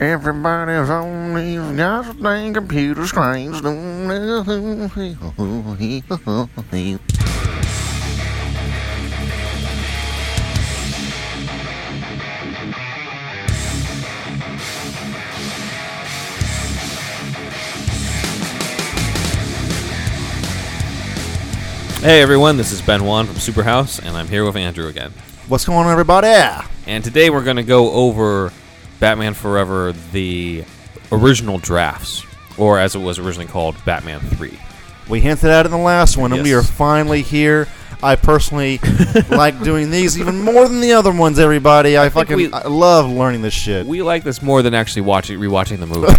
Everybody's on these goddamn computer screens. Hey everyone, this is Ben Juan from Superhouse, and I'm here with Andrew again. What's going on, everybody? And today we're going to go over Batman Forever, the original drafts, or as it was originally called, Batman 3. We hinted at it in the last one, and yes, we are finally here. I personally like doing these even more than the other ones, everybody. I love learning this shit. We like this more than actually rewatching the movies.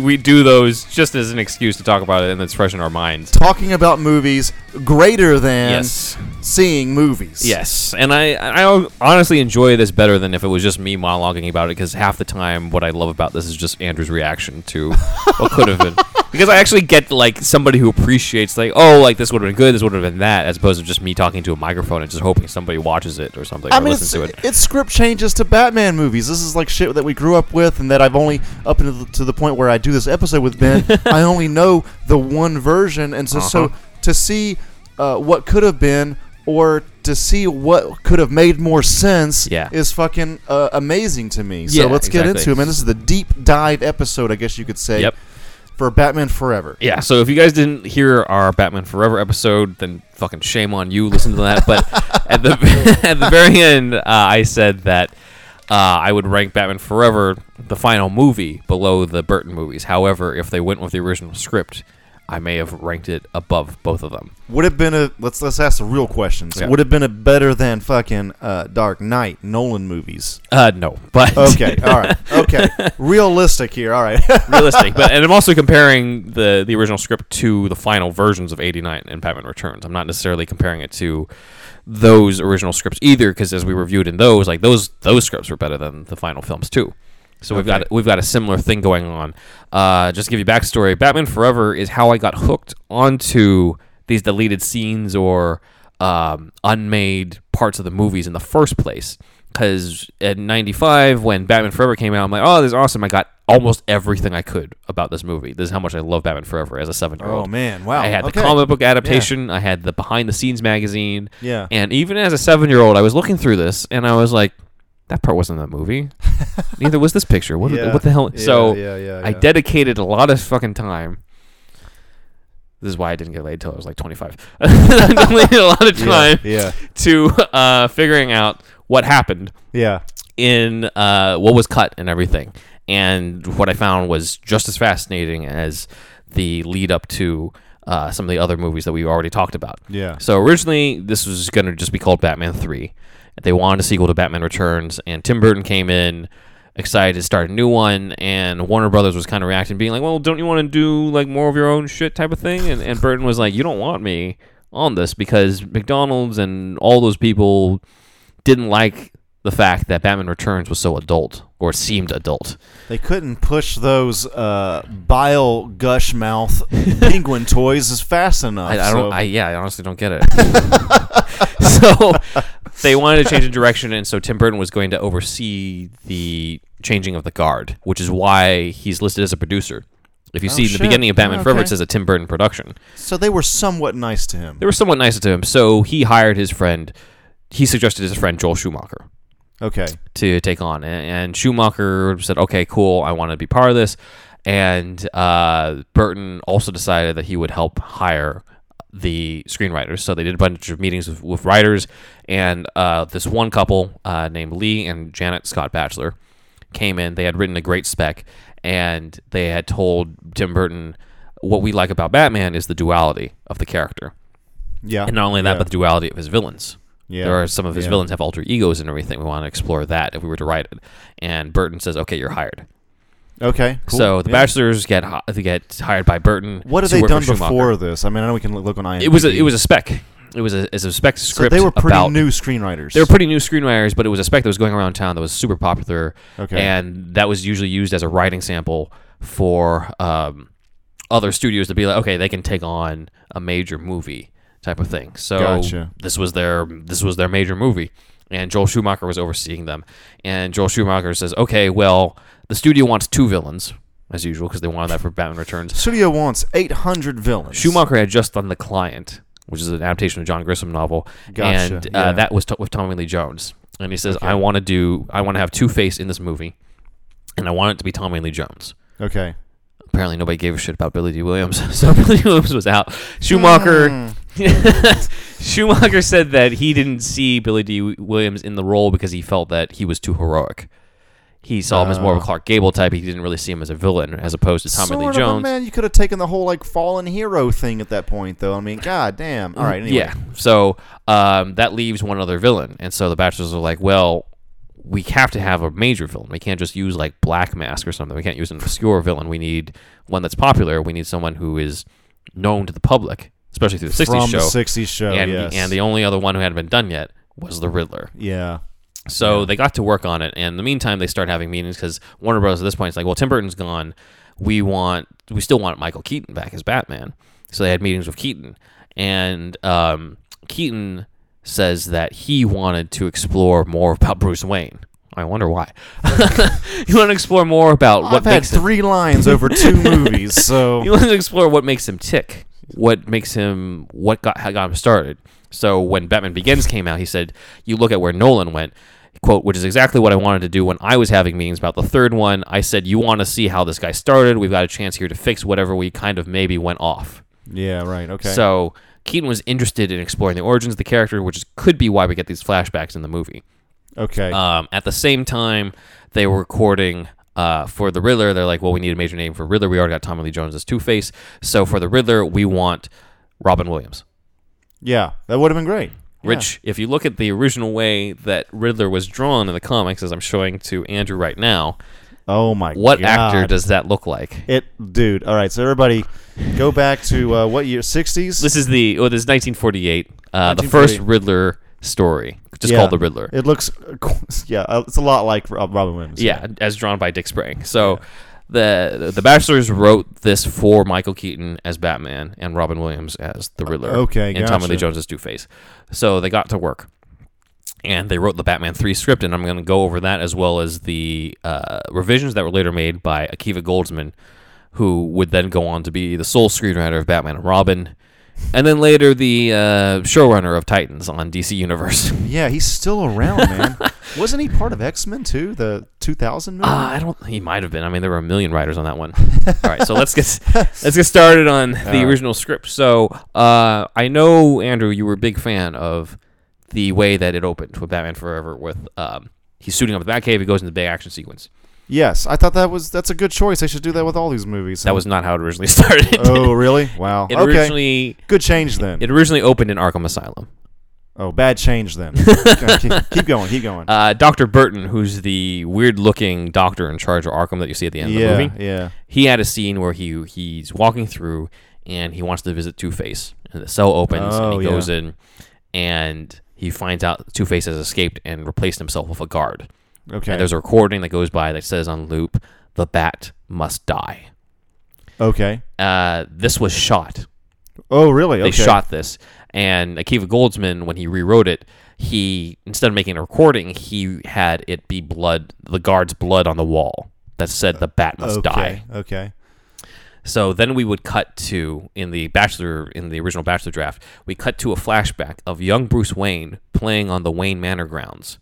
We do those just as an excuse to talk about it, and it's fresh in our minds. Talking about movies greater than seeing movies. Yes, and I honestly enjoy this better than if it was just me monologuing about it, because half the time what I love about this is just Andrew's reaction to what could have been. Because I actually get like somebody who appreciates like, oh, like this would have been good, this would have been that, as opposed to just me talking to a microphone and just hoping somebody watches it or something. I mean, listens to it. It's script changes to Batman movies. This is like shit that we grew up with, and that I've only up until to the point where I do this episode with Ben, I only know the one version, and so to see what could have been, or to see what could have made more sense is fucking amazing to me. So let's get into it, man. This is the deep dive episode, I guess you could say. Yep. For Batman Forever. Yeah, so if you guys didn't hear our Batman Forever episode, then fucking shame on you. Listen to that. But at the very end, I said that I would rank Batman Forever, the final movie, below the Burton movies. However, if they went with the original script, I may have ranked it above both of them. Would have been a let's ask the real questions. Yeah. Would have been a better than fucking Dark Knight Nolan movies. No, but okay, all right, okay, realistic here, all right, realistic. But and I'm also comparing the original script to the final versions of '89 and Batman Returns. I'm not necessarily comparing it to those original scripts either, because as we reviewed in those, like those scripts were better than the final films too. So we've got a similar thing going on. Just to give you backstory, Batman Forever is how I got hooked onto these deleted scenes or unmade parts of the movies in the first place. Because in '95, when Batman Forever came out, I'm like, oh, this is awesome. I got almost everything I could about this movie. This is how much I love Batman Forever as a 7-year-old. Oh, man. Wow. I had the comic book adaptation. Yeah. I had the behind-the-scenes magazine. Yeah. And even as a 7-year-old, I was looking through this, and I was like, that part wasn't in that movie. Neither was this picture. What the hell? Yeah, so I dedicated a lot of fucking time. This is why I didn't get laid till I was like 25. I dedicated a lot of time to figuring out what happened in what was cut and everything. And what I found was just as fascinating as the lead up to some of the other movies that we already talked about. Yeah. So originally, this was going to just be called Batman 3. They wanted a sequel to Batman Returns, and Tim Burton came in, excited to start a new one, and Warner Brothers was kind of reacting, being like, well, don't you want to do like more of your own shit type of thing? And Burton was like, you don't want me on this, because McDonald's and all those people didn't like the fact that Batman Returns was so adult, or seemed adult. They couldn't push those bile gush mouth penguin toys as fast enough. I honestly don't get it. So they wanted to change the direction, and so Tim Burton was going to oversee the changing of the guard, which is why he's listed as a producer. If you see the beginning of Batman Forever, it says a Tim Burton production. So they were somewhat nice to him. So he hired his friend. He suggested his friend Joel Schumacher. Okay. To take on. And Schumacher said, okay, cool, I want to be part of this. And Burton also decided that he would help hire the screenwriters. So they did a bunch of meetings with writers. And this one couple named Lee and Janet Scott Batchler came in. They had written a great spec. And they had told Tim Burton, what we like about Batman is the duality of the character. Yeah. And not only that, but the duality of his villains. Yeah. There are some of his villains have alter egos and everything. We want to explore that if we were to write it. And Burton says, okay, you're hired. Okay, cool. So the Bachelors get hired by Burton. What have they done before this? I mean, I know we can look on IMDb. It was a spec. It was a spec script. So they were new screenwriters. They were pretty new screenwriters, but it was a spec that was going around town that was super popular. Okay. And that was usually used as a writing sample for other studios to be like, okay, they can take on a major movie type of thing. So this was their major movie. and Joel Schumacher was overseeing them. And Joel Schumacher says, okay, well, the studio wants 2 villains, as usual, because they wanted that for Batman Returns. The studio wants 800 villains. Schumacher had just done The Client, which is an adaptation of John Grisham novel. Gotcha. And that was with Tommy Lee Jones. And he says, okay, I want to have Two-Face in this movie, and I want it to be Tommy Lee Jones. Okay. Apparently nobody gave a shit about Billy D. Williams, so Billy Williams was out. Schumacher said that he didn't see Billy D. Williams in the role because he felt that he was too heroic. He saw him as more of a Clark Gable type. He didn't really see him as a villain, as opposed to Tommy Lee Jones. Sort of, man, you could have taken the whole fallen hero thing at that point, though. I mean, god damn. All right, anyway. Yeah. So that leaves one other villain, and so the Bachelors are like, well, we have to have a major villain. We can't just use Black Mask or something. We can't use an obscure villain. We need one that's popular. We need someone who is known to the public, especially through the '60s show. From the '60s show, and the only other one who hadn't been done yet was the Riddler. Yeah. So they got to work on it, and in the meantime, they start having meetings because Warner Bros. At this point is like, well, Tim Burton's gone. We still want Michael Keaton back as Batman. So they had meetings with Keaton, and Keaton says that he wanted to explore more about Bruce Wayne. I wonder why. You want to explore more about what makes him... I've had 3 lines over 2 movies, so... You want to explore what makes him tick, how got him started. So when Batman Begins came out, he said, you look at where Nolan went, quote, which is exactly what I wanted to do when I was having meetings about the third one. I said, you want to see how this guy started? We've got a chance here to fix whatever we kind of maybe went off. Yeah, right, okay. So Keaton was interested in exploring the origins of the character, which could be why we get these flashbacks in the movie. Okay. At the same time, they were recording... for the Riddler, they're like, well, we need a major name for Riddler. We already got Tommy Lee Jones as Two-Face. So for the Riddler, we want Robin Williams. Yeah, that would have been great. Which, if you look at the original way that Riddler was drawn in the comics, as I'm showing to Andrew right now, oh my God. What actor does that look like? Dude, all right, so everybody go back to what year, 60s? This is 1948, the first Riddler story, just called The Riddler. It looks, it's a lot like Robin Williams. Yeah, as drawn by Dick Sprang. So the Bachelors wrote this for Michael Keaton as Batman and Robin Williams as the Riddler. And Tommy Lee Jones as Two-Face. So they got to work. And they wrote the Batman 3 script, and I'm going to go over that as well as the revisions that were later made by Akiva Goldsman, who would then go on to be the sole screenwriter of Batman and Robin. And then later, the showrunner of Titans on DC Universe. Yeah, he's still around, man. Wasn't he part of X-Men, too? The 2000 movie? He might have been. I mean, there were a million writers on that one. All right, so let's get started on the original script. So I know, Andrew, you were a big fan of the way that it opened with Batman Forever. With he's suiting up at the Batcave. He goes into the big action sequence. Yes, I thought that's a good choice. They should do that with all these movies. That was not how it originally started. Oh, really? Wow. Good change then. It originally opened in Arkham Asylum. Oh, bad change then. Keep going. Dr. Burton, who's the weird-looking doctor in charge of Arkham that you see at the end of the movie, he had a scene where he's walking through and he wants to visit Two-Face. And the cell opens and he goes in and he finds out Two-Face has escaped and replaced himself with a guard. Okay. And there's a recording that goes by that says on loop, "The bat must die." Okay. This was shot. Oh, really? They shot this. And Akiva Goldsman, when he rewrote it, he, instead of making a recording, he had it be blood, the guard's blood on the wall that said, "The bat must die." Okay. So then we would cut to, in the original Bachelor draft, we cut to a flashback of young Bruce Wayne playing on the Wayne Manor grounds.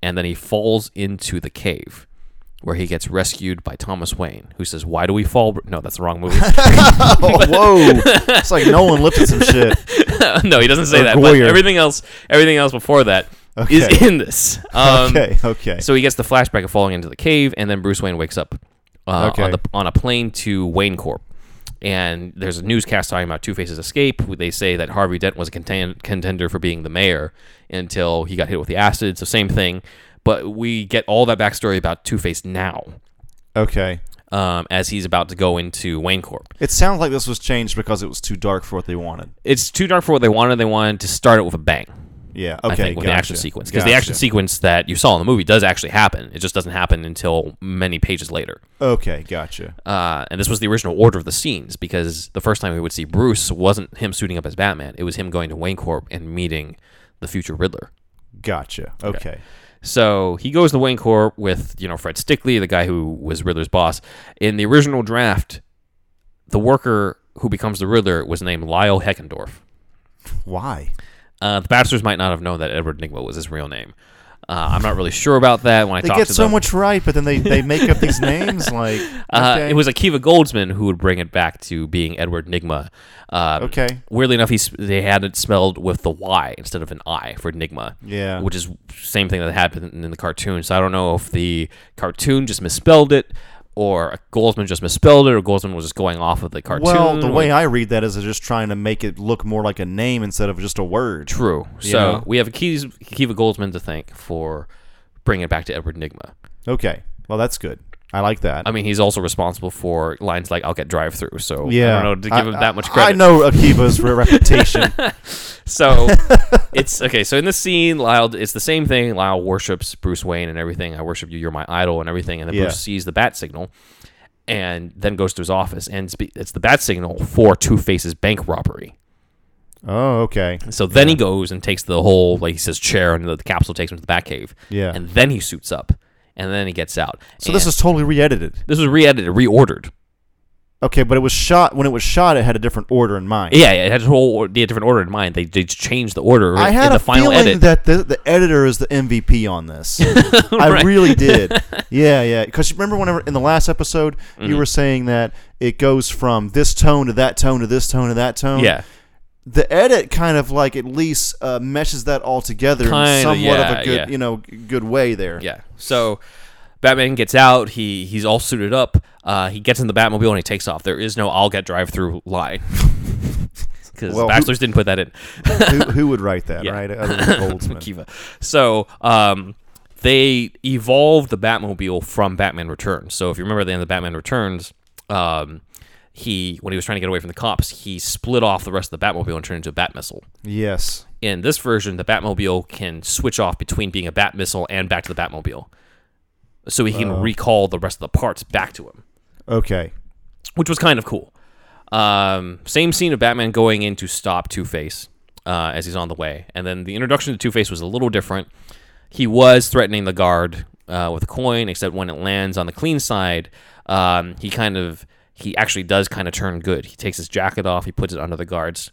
And then he falls into the cave where he gets rescued by Thomas Wayne, who says, "Why do we fall?" No, that's the wrong movie. Whoa. It's like Nolan lifted some shit. No, he doesn't say that. But everything else before that is in this. Okay. So he gets the flashback of falling into the cave, and then Bruce Wayne wakes up on a plane to Wayne Corp. And there's a newscast talking about Two-Face's escape. They say that Harvey Dent was a contender for being the mayor until he got hit with the acid. So same thing. But we get all that backstory about Two-Face now. Okay. As he's about to go into Wayne Corp. It sounds like this was changed because it was too dark for what they wanted. It's too dark for what they wanted. They wanted to start it with a bang. Yeah, okay. I think with the action sequence. Because the action sequence that you saw in the movie does actually happen. It just doesn't happen until many pages later. Okay, gotcha. And this was the original order of the scenes, because the first time we would see Bruce wasn't him suiting up as Batman. It was him going to Wayne Corp and meeting the future Riddler. Gotcha. Okay. So he goes to Wayne Corp with, you know, Fred Stickley, the guy who was Riddler's boss. In the original draft, the worker who becomes the Riddler was named Lyle Heckendorf. Why? The Bachelors might not have known that Edward Nygma was his real name. I'm not really sure about that. When I talked to them, they get so much right, but then they make up these names like. Okay. It was Akiva Goldsman who would bring it back to being Edward Nygma. Okay. Weirdly enough, they had it spelled with the Y instead of an I for Nygma. Yeah. Which is same thing that happened in the cartoon. So I don't know if the cartoon just misspelled it, or Goldsman just misspelled it, or Goldsman was just going off of the cartoon. Well, the way I read that is they're just trying to make it look more like a name instead of just a word. True. So we have Akiva Goldsman to thank for bringing it back to Edward Nygma. Okay. Well, that's good. I like that. I mean, he's also responsible for lines like, I'll get drive-through, so yeah. I don't know to give him that much credit. I know Akiva's reputation. So it's, okay, so in this scene, Lyle, it's the same thing. Lyle worships Bruce Wayne and everything. I worship you, you're my idol and everything. And then Bruce sees the bat-signal and then goes to his office. And it's the bat-signal for Two-Face's bank robbery. Oh, okay. So then he goes and takes the whole, like he says, chair, and the capsule takes him to the Batcave. Yeah. And then he suits up. And then he gets out. So this is totally re-edited. This was re-edited, reordered. Okay, but it was shot. When it was shot, it had a different order in mind. Yeah, it had a whole different order in mind. They changed the order. I had in the final feeling edit. That the editor is the MVP on this. I really did. Yeah. Because remember, whenever in the last episode, you were saying that it goes from this tone to that tone to this tone to that tone. Yeah. The edit kind of like at least meshes that all together in somewhat of a good, good way there. Yeah. So Batman gets out. He's all suited up. He gets in the Batmobile and he takes off. There is no "I'll get drive-through" line because the Bachelors didn't put that in. who would write that, right? Other than Goldsman. Akiva. So they evolved the Batmobile from Batman Returns. So if you remember at the end of Batman Returns. When he was trying to get away from the cops, he split off the rest of the Batmobile and turned into a bat missile. Yes. In this version, the Batmobile can switch off between being a bat missile and back to the Batmobile. So he can recall the rest of the parts back to him. Okay. Which was kind of cool. Same scene of Batman going in to stop Two-Face as he's on the way. And then the introduction to Two-Face was a little different. He was threatening the guard with a coin, except when it lands on the clean side, he actually does kind of turn good. He takes his jacket off. He puts it under the guard's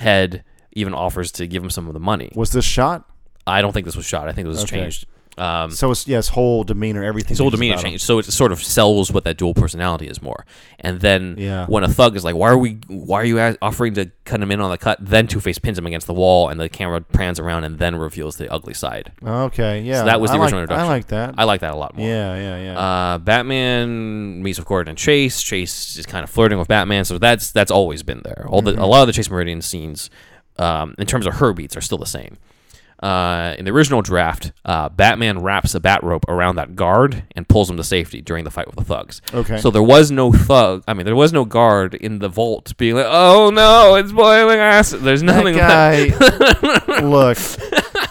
head, even offers to give him some of the money. Was this shot? I don't think this was shot. I think it was changed. So it's, his whole demeanor, everything. His whole demeanor changed. So it sort of sells what that dual personality is more. And then when a thug is like, why are you offering to cut him in on the cut? Then Two-Face pins him against the wall, and the camera pans around and then reveals the ugly side. Okay, yeah. So that was the original introduction. I like that. I like that a lot more. Yeah. Batman meets with Gordon and Chase. Chase is kind of flirting with Batman, so that's always been there. A lot of the Chase Meridian scenes, in terms of her beats, are still the same. In the original draft, Batman wraps a bat rope around that guard and pulls him to safety during the fight with the thugs. Okay. So there was no guard in the vault being like, "Oh no, it's boiling acid." There's nothing. That guy, look,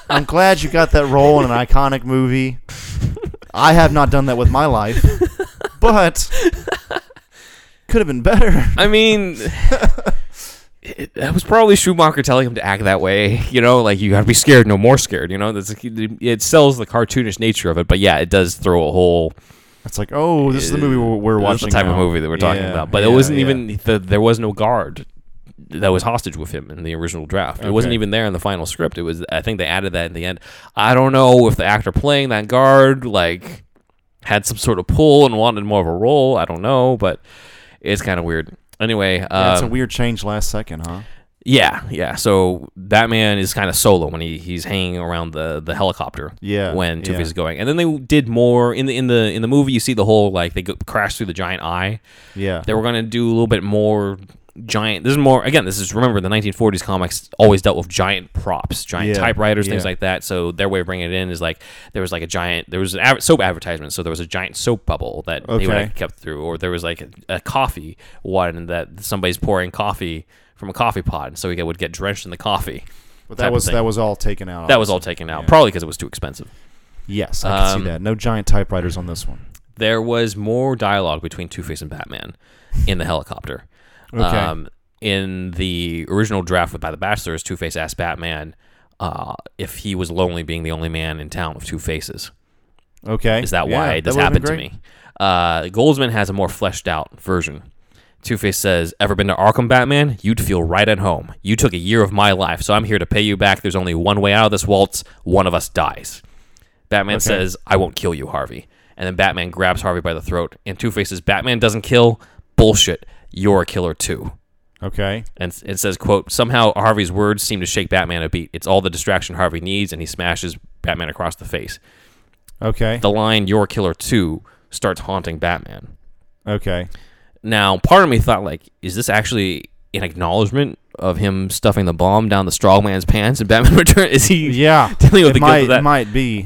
I'm glad you got that role in an iconic movie. I have not done that with my life, but could have been better. I mean. That was probably Schumacher telling him to act that way, you gotta be scared, no more scared, it sells the cartoonish nature of it, but yeah, it does throw a whole... It's like, oh, this is the movie we're watching now. That's the type of movie that we're talking about, but it wasn't even, there was no guard that was hostage with him in the original draft. It wasn't even there in the final script. It was, I think they added that in the end. I don't know if the actor playing that guard, had some sort of pull and wanted more of a role, I don't know, but it's kind of weird. Anyway, it's a weird change last second, huh? Yeah. So Batman is kind of solo when he's hanging around the helicopter. Yeah, when Two-Face is going, and then they did more in the movie. You see the whole they crash through the giant eye. Yeah, they were gonna do a little bit more giant. This is more again. This is remember the 1940s comics always dealt with giant props, giant typewriters, things like that. So their way of bringing it in is there was an soap advertisement. So there was a giant soap bubble that they would have kept through, or there was a coffee one that somebody's pouring coffee from a coffee pot, and so he would get drenched in the coffee. But that was all taken out. That was all taken out, probably because it was too expensive. Yes, I can see that. No giant typewriters on this one. There was more dialogue between Two-Face and Batman in the helicopter. Okay. In the original draft by the Bachelors, Two-Face asked Batman, if he was lonely being the only man in town with two faces. Okay. Is that why this happened to me? Goldsman has a more fleshed out version. Two-Face says, ever been to Arkham, Batman? You'd feel right at home. You took a year of my life, so I'm here to pay you back. There's only one way out of this waltz. One of us dies. Batman says, I won't kill you, Harvey. And then Batman grabs Harvey by the throat. And Two-Face says, Batman doesn't kill. Bullshit. You're a killer, too. Okay. And it says, quote, somehow Harvey's words seem to shake Batman a beat. It's all the distraction Harvey needs, and he smashes Batman across the face. Okay. The line, you're a killer, too, starts haunting Batman. Okay. Now, part of me thought, like, is this actually an acknowledgement of him stuffing the bomb down the strongman's pants in Batman Returns? Is he dealing with the guilt of that? It might be.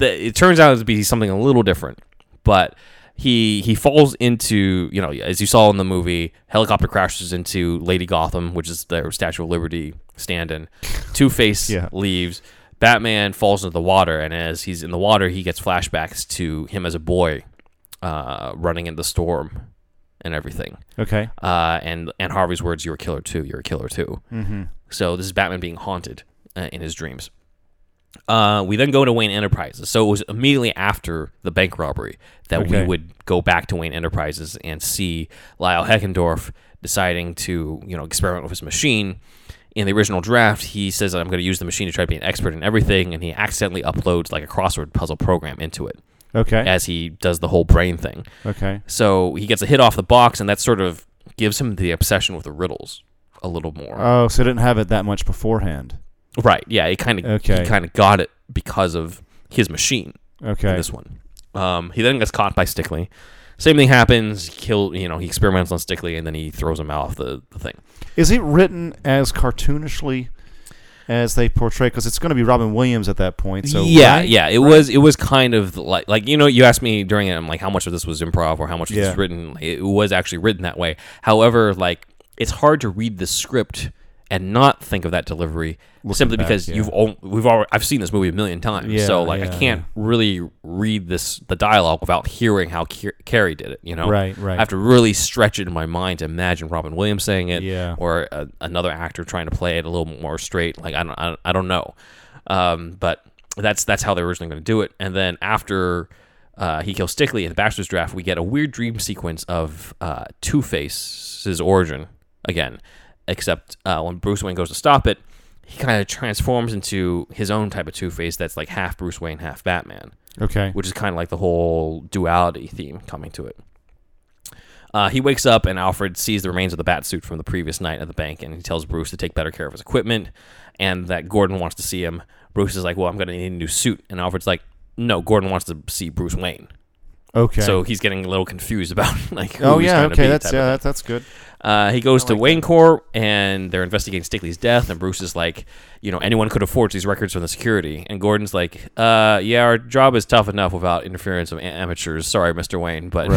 It turns out to be something a little different. But he falls into, you know, as you saw in the movie, helicopter crashes into Lady Gotham, which is their Statue of Liberty stand-in. Two-Face leaves. Batman falls into the water. And as he's in the water, he gets flashbacks to him as a boy running in the storm. And everything. Okay. And Harvey's words, you're a killer too, you're a killer too. Mm-hmm. So this is Batman being haunted in his dreams. We then go to Wayne Enterprises. So it was immediately after the bank robbery that we would go back to Wayne Enterprises and see Lyle Heckendorf deciding to, you know, experiment with his machine. In the original draft, he says, I'm going to use the machine to try to be an expert in everything. And he accidentally uploads like a crossword puzzle program into it. Okay. As he does the whole brain thing. Okay. So he gets a hit off the box, and that sort of gives him the obsession with the riddles a little more. Oh, so he didn't have it that much beforehand. Right. Yeah. He kind of got it because of his machine. Okay. In this one, he then gets caught by Stickley. Same thing happens. You know, he experiments on Stickley, and then he throws him out of the thing. Is it written as cartoonishly as they portray, because it's going to be Robin Williams at that point. So it was kind of like you know, you asked me during it, I'm like, how much of this was improv or how much of this was written? It was actually written that way. However, like it's hard to read the script and not think of that delivery because I've seen this movie a million times, I can't really read the dialogue without hearing how Carrie did it. You know, right. I have to really stretch it in my mind to imagine Robin Williams saying it, or another actor trying to play it a little more straight. Like I don't know, but that's how they were originally going to do it. And then after he kills Stickley in the Bachelor's draft, we get a weird dream sequence of Two-Face's origin again. Except when Bruce Wayne goes to stop it, he kind of transforms into his own type of Two-Face that's like half Bruce Wayne, half Batman. Okay. Which is kind of like the whole duality theme coming to it. He wakes up and Alfred sees the remains of the bat suit from the previous night at the bank, and he tells Bruce to take better care of his equipment and that Gordon wants to see him. Bruce is like, well, I'm going to need a new suit. And Alfred's like, no, Gordon wants to see Bruce Wayne. Okay. So he's getting a little confused about like who he's trying to be. That's good. He goes to Wayne Corp, and they're investigating Stickley's death, and Bruce is like, you know, anyone could have forged these records from the security. And Gordon's like, our job is tough enough without interference of amateurs. Sorry, Mr. Wayne, but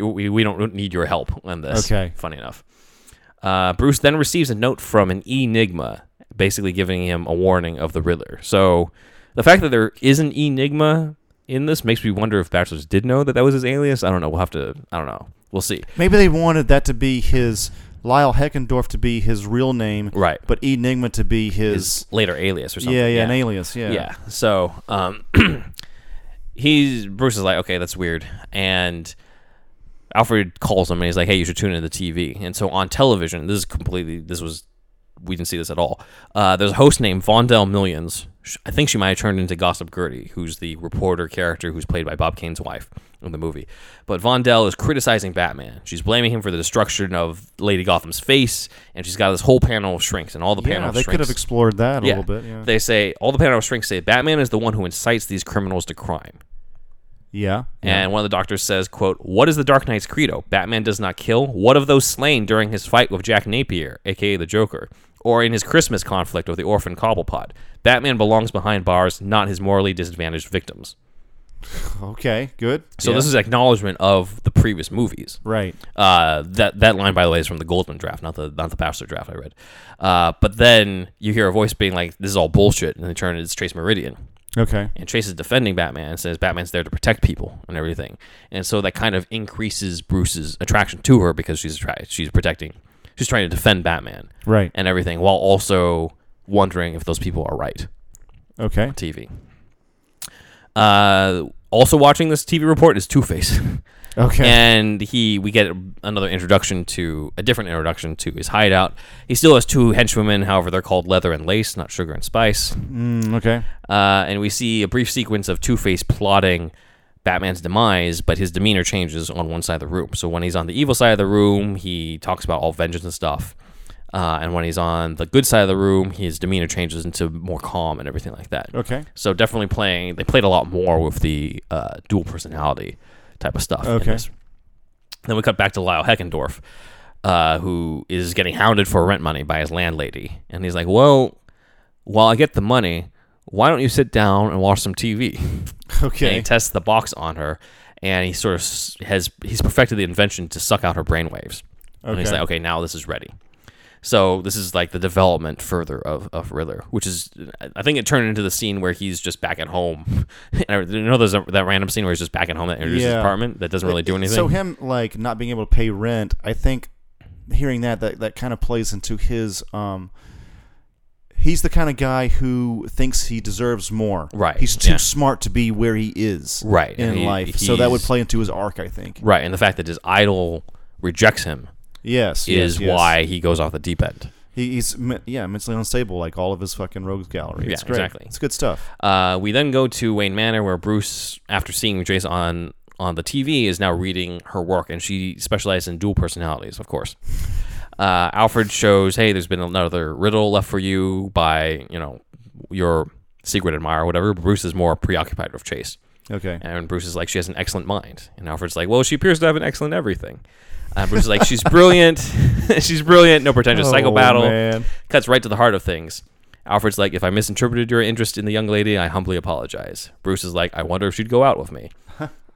we don't need your help on this. Okay. Funny enough. Bruce then receives a note from an Enigma, basically giving him a warning of the Riddler. So the fact that there is an Enigma in this makes me wonder if Bachelors did know that was his alias. I don't know. We'll have to... I don't know. We'll see. Maybe they wanted that to be his... Lyle Heckendorf to be his real name. Right. But Enigma to be his later alias or something. Yeah, an alias. Yeah. Yeah. So, Bruce is like, okay, that's weird. And Alfred calls him and he's like, hey, you should tune into the TV. And so on television, we didn't see this at all. There's a host named Vondell Millions. I think she might have turned into Gossip Gertie, who's the reporter character who's played by Bob Kane's wife in the movie. But Vondell is criticizing Batman. She's blaming him for the destruction of Lady Gotham's face, and she's got this whole panel of shrinks, and all the panel of shrinks. Yeah, they could have explored that a little bit. Yeah. They say, all the panel of shrinks say, Batman is the one who incites these criminals to crime. Yeah. And one of the doctors says, quote, what is the Dark Knight's credo? Batman does not kill? What of those slain during his fight with Jack Napier, a.k.a. the Joker? Or in his Christmas conflict with the orphan Cobblepot? Batman belongs behind bars, not his morally disadvantaged victims. Okay, good. So this is acknowledgement of the previous movies. Right. That line, by the way, is from the Goldman draft, not the Bachelor draft I read. But then you hear a voice being like, this is all bullshit, and in turn it's Chase Meridian. Okay. And Chase is defending Batman and says Batman's there to protect people and everything. And so that kind of increases Bruce's attraction to her because she's trying to defend Batman. Right. And everything, while also wondering if those people are right. Okay. On TV. Also watching this TV report is Two-Face. Okay. And we get another introduction to a different introduction to his hideout. He still has two henchwomen, however, they're called Leather and Lace, not Sugar and Spice. Okay. And we see a brief sequence of Two-Face plotting Batman's demise, but his demeanor changes on one side of the room. So when he's on the evil side of the room, he talks about all vengeance and stuff. And when he's on the good side of the room, his demeanor changes into more calm and everything like that. Okay. So definitely they played a lot more with the dual personality type of stuff. Okay. Then we cut back to Lyle Heckendorf, who is getting hounded for rent money by his landlady. And he's like, well, while I get the money, why don't you sit down and watch some TV? Okay. And he tests the box on her, and he sort of he's perfected the invention to suck out her brainwaves. Okay. And he's like, okay, now this is ready. So this is like the development further of Riddler, which is, I think it turned into the scene where he's just back at home. There's that random scene where he's just back at home that introduces his apartment that doesn't really do anything. So him like not being able to pay rent, I think hearing that kind of plays into his, he's the kind of guy who thinks he deserves more. Right. He's too smart to be where he is in life. So that would play into his arc, I think. Right. And the fact that his idol rejects him. Yes, why he goes off the deep end. He's mentally unstable, like all of his fucking rogues gallery. It's great. Exactly. It's good stuff. We then go to Wayne Manor, where Bruce, after seeing Jason on the TV, is now reading her work, and she specializes in dual personalities, of course. Alfred shows, hey, there's been another riddle left for you by your secret admirer, whatever. Bruce is more preoccupied with Chase. Okay. And Bruce is like, she has an excellent mind, and Alfred's like, well, she appears to have an excellent everything. Bruce is like, she's brilliant. She's brilliant. No pretentious psycho battle. Man. Cuts right to the heart of things. Alfred's like, if I misinterpreted your interest in the young lady, I humbly apologize. Bruce is like, I wonder if she'd go out with me.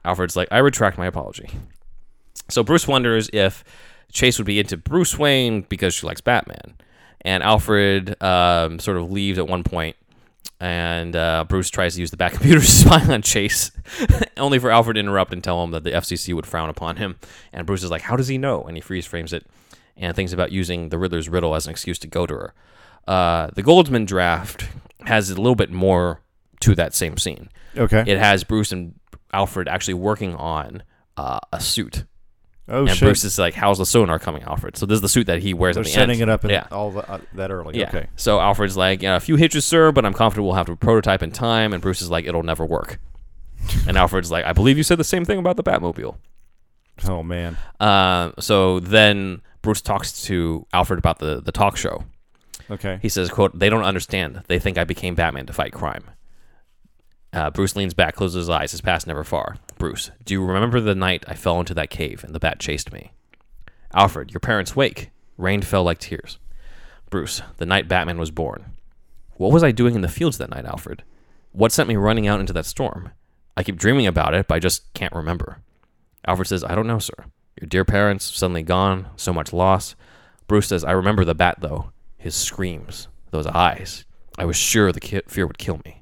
Alfred's like, I retract my apology. So Bruce wonders if Chase would be into Bruce Wayne because she likes Batman. And Alfred sort of leaves at one point. And Bruce tries to use the back computer to spy on Chase, only for Alfred to interrupt and tell him that the FCC would frown upon him. And Bruce is like, how does he know? And he freeze frames it and thinks about using the Riddler's riddle as an excuse to go to her. The Goldsman draft has a little bit more to that same scene. Okay. It has Bruce and Alfred actually working on a suit. Oh, and shit. Bruce is like, how's the sonar coming, Alfred? So this is the suit that he wears at the end. They're setting it up all that early. Yeah. Okay. So Alfred's like, yeah, a few hitches, sir, but I'm confident we'll have to prototype in time. And Bruce is like, it'll never work. And Alfred's like, I believe you said the same thing about the Batmobile. Oh, man. So then Bruce talks to Alfred about the talk show. Okay. He says, quote, they don't understand. They think I became Batman to fight crime. Bruce leans back, closes his eyes. His past never far. Bruce, do you remember the night I fell into that cave and the bat chased me? Alfred, your parents wake. Rain fell like tears. Bruce, the night Batman was born. What was I doing in the fields that night, Alfred? What sent me running out into that storm? I keep dreaming about it, but I just can't remember. Alfred says, I don't know, sir. Your dear parents, suddenly gone, so much loss. Bruce says, I remember the bat, though. His screams, those eyes. I was sure the fear would kill me.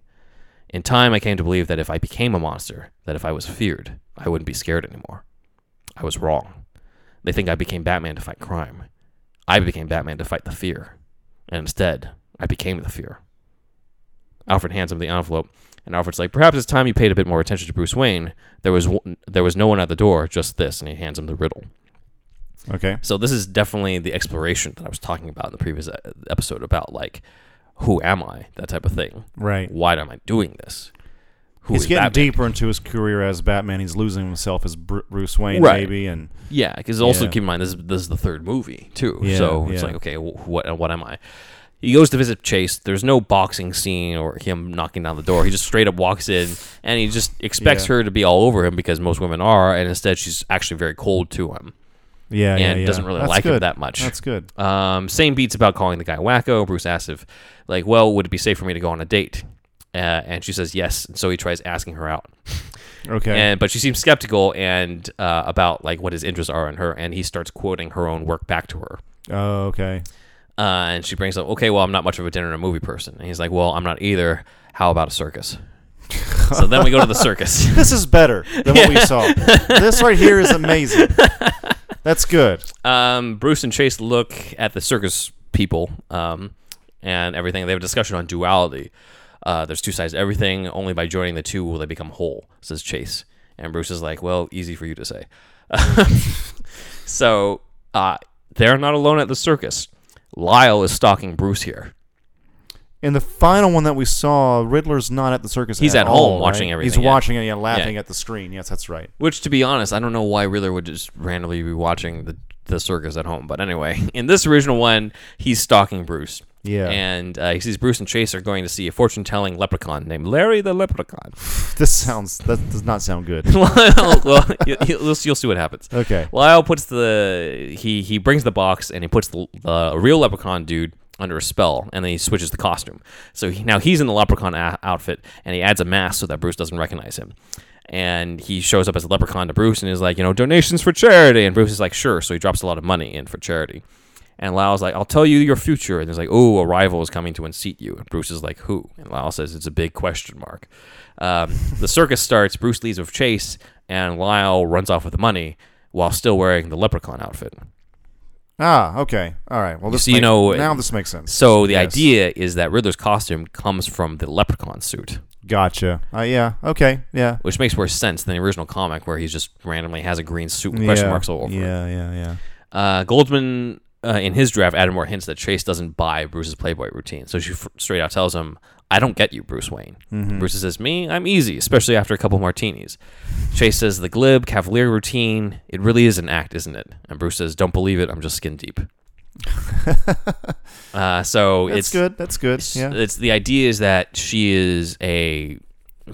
In time, I came to believe that if I became a monster, that if I was feared, I wouldn't be scared anymore. I was wrong. They think I became Batman to fight crime. I became Batman to fight the fear. And instead, I became the fear. Alfred hands him the envelope, and Alfred's like, perhaps it's time you paid a bit more attention to Bruce Wayne. There was no one at the door, just this, and he hands him the riddle. Okay. So this is definitely the exploration that I was talking about in the previous episode about, like, who am I? That type of thing. Right. Why am I doing this? He's getting Batman? Deeper into his career as Batman. He's losing himself as Bruce Wayne, right. Maybe. And yeah, because also keep in mind, this is the third movie, too. Yeah, so it's like, okay, what am I? He goes to visit Chase. There's no boxing scene or him knocking down the door. He just straight up walks in, and he just expects her to be all over him because most women are, and instead she's actually very cold to him. And doesn't really like him that much. That's good. Same beats about calling the guy wacko. Bruce asks if, like, well, would it be safe for me to go on a date? And she says yes, and so he tries asking her out. Okay. But she seems skeptical and about, like, what his interests are in her, and he starts quoting her own work back to her. Oh, okay. And she brings up, okay, well, I'm not much of a dinner and a movie person. And he's like, well, I'm not either. How about a circus? So then we go to the circus. This is better than what we saw. This right here is amazing. That's good. Bruce and Chase look at the circus people and everything. They have a discussion on duality. There's two sides to everything. Only by joining the two will they become whole, says Chase. And Bruce is like, well, easy for you to say. So they're not alone at the circus. Lyle is stalking Bruce here. In the final one that we saw, Riddler's not at the circus. He's at home watching everything. He's watching it, laughing at the screen. Yes, that's right. Which, to be honest, I don't know why Riddler would just randomly be watching the circus at home. But anyway, in this original one, he's stalking Bruce. Yeah. And he sees Bruce and Chase are going to see a fortune-telling leprechaun named Larry the Leprechaun. That does not sound good. Lyle, well, you'll see what happens. Okay. Lyle puts he brings the box and he puts the real leprechaun dude under a spell, and then he switches the costume. So now he's in the leprechaun outfit, and he adds a mask so that Bruce doesn't recognize him. And he shows up as a leprechaun to Bruce and is like, donations for charity. And Bruce is like, sure. So he drops a lot of money in for charity. And Lyle's like, I'll tell you your future. And he's like, oh, a rival is coming to unseat you. And Bruce is like, who? And Lyle says, it's a big question mark. The circus starts. Bruce leaves with Chase, and Lyle runs off with the money while still wearing the leprechaun outfit. Ah, okay. All right. Well, now this makes sense. So the idea is that Riddler's costume comes from the leprechaun suit. Gotcha. Yeah. Okay. Yeah. Which makes more sense than the original comic where he just randomly has a green suit with question marks all over it. Yeah. Goldsman... in his draft, added more hints that Chase doesn't buy Bruce's Playboy routine. So she straight out tells him, I don't get you, Bruce Wayne. Mm-hmm. Bruce says, me? I'm easy, especially after a couple martinis. Chase says, the glib, cavalier routine, it really is an act, isn't it? And Bruce says, don't believe it, I'm just skin deep. That's good. Yeah. It's the idea is that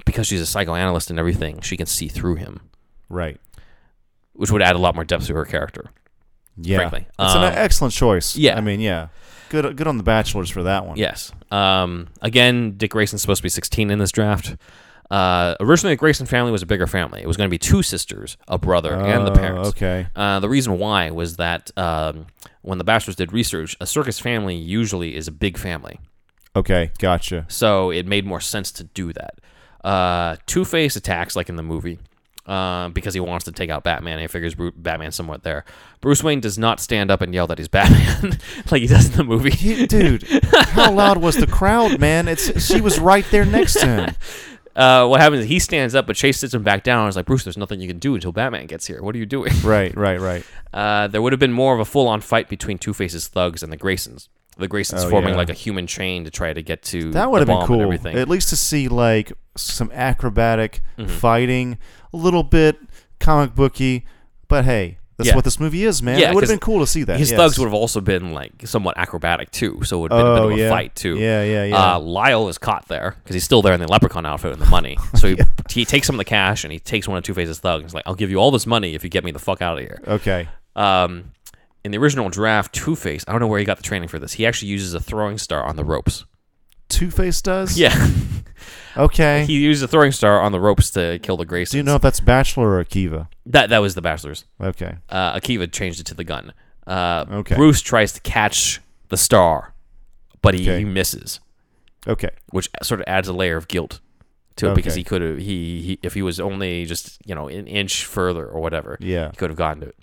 because she's a psychoanalyst and everything, she can see through him. Right. Which would add a lot more depth to her character. Yeah, frankly. It's an excellent choice. Yeah, I mean, yeah, good on the Bachelors for that one. Yes. Again, Dick Grayson's supposed to be 16 in this draft. Originally, the Grayson family was a bigger family. It was going to be two sisters, a brother, and the parents. Okay. The reason why was that when the Bachelors did research, a circus family usually is a big family. Okay, gotcha. So it made more sense to do that. Two-Face attacks, like in the movie. Because he wants to take out Batman, and he figures Batman's somewhat there. Bruce Wayne does not stand up and yell that he's Batman like he does in the movie. Dude, how loud was the crowd, man? She was right there next to him. What happens is he stands up, but Chase sits him back down and is like, Bruce, there's nothing you can do until Batman gets here. What are you doing? Right. There would have been more of a full-on fight between Two-Face's thugs and the Graysons. The Graysons forming like a human chain to try to get to that would have been cool. At least to see like some acrobatic fighting, a little bit comic booky, but hey, that's what this movie is, man. Yeah, it would have been cool to see that. His thugs would have also been like somewhat acrobatic too, so it would have been a bit of a fight too. Yeah. Lyle is caught there because he's still there in the leprechaun outfit and the money, so he takes some of the cash and he takes one of Two-Face's thugs and he's like, "I'll give you all this money if you get me the fuck out of here." Okay. In the original draft, Two-Face, I don't know where he got the training for this. He actually uses a throwing star on the ropes. Two-Face does? Yeah. Okay. He uses a throwing star on the ropes to kill the Graysons. Do you know if that's Batchler or Akiva? That was the Batchlers. Okay. Akiva changed it to the gun. Okay. Bruce tries to catch the star, but he misses. Okay. Which sort of adds a layer of guilt to it because he could have, if he was only just, an inch further or whatever, he could have gotten to it.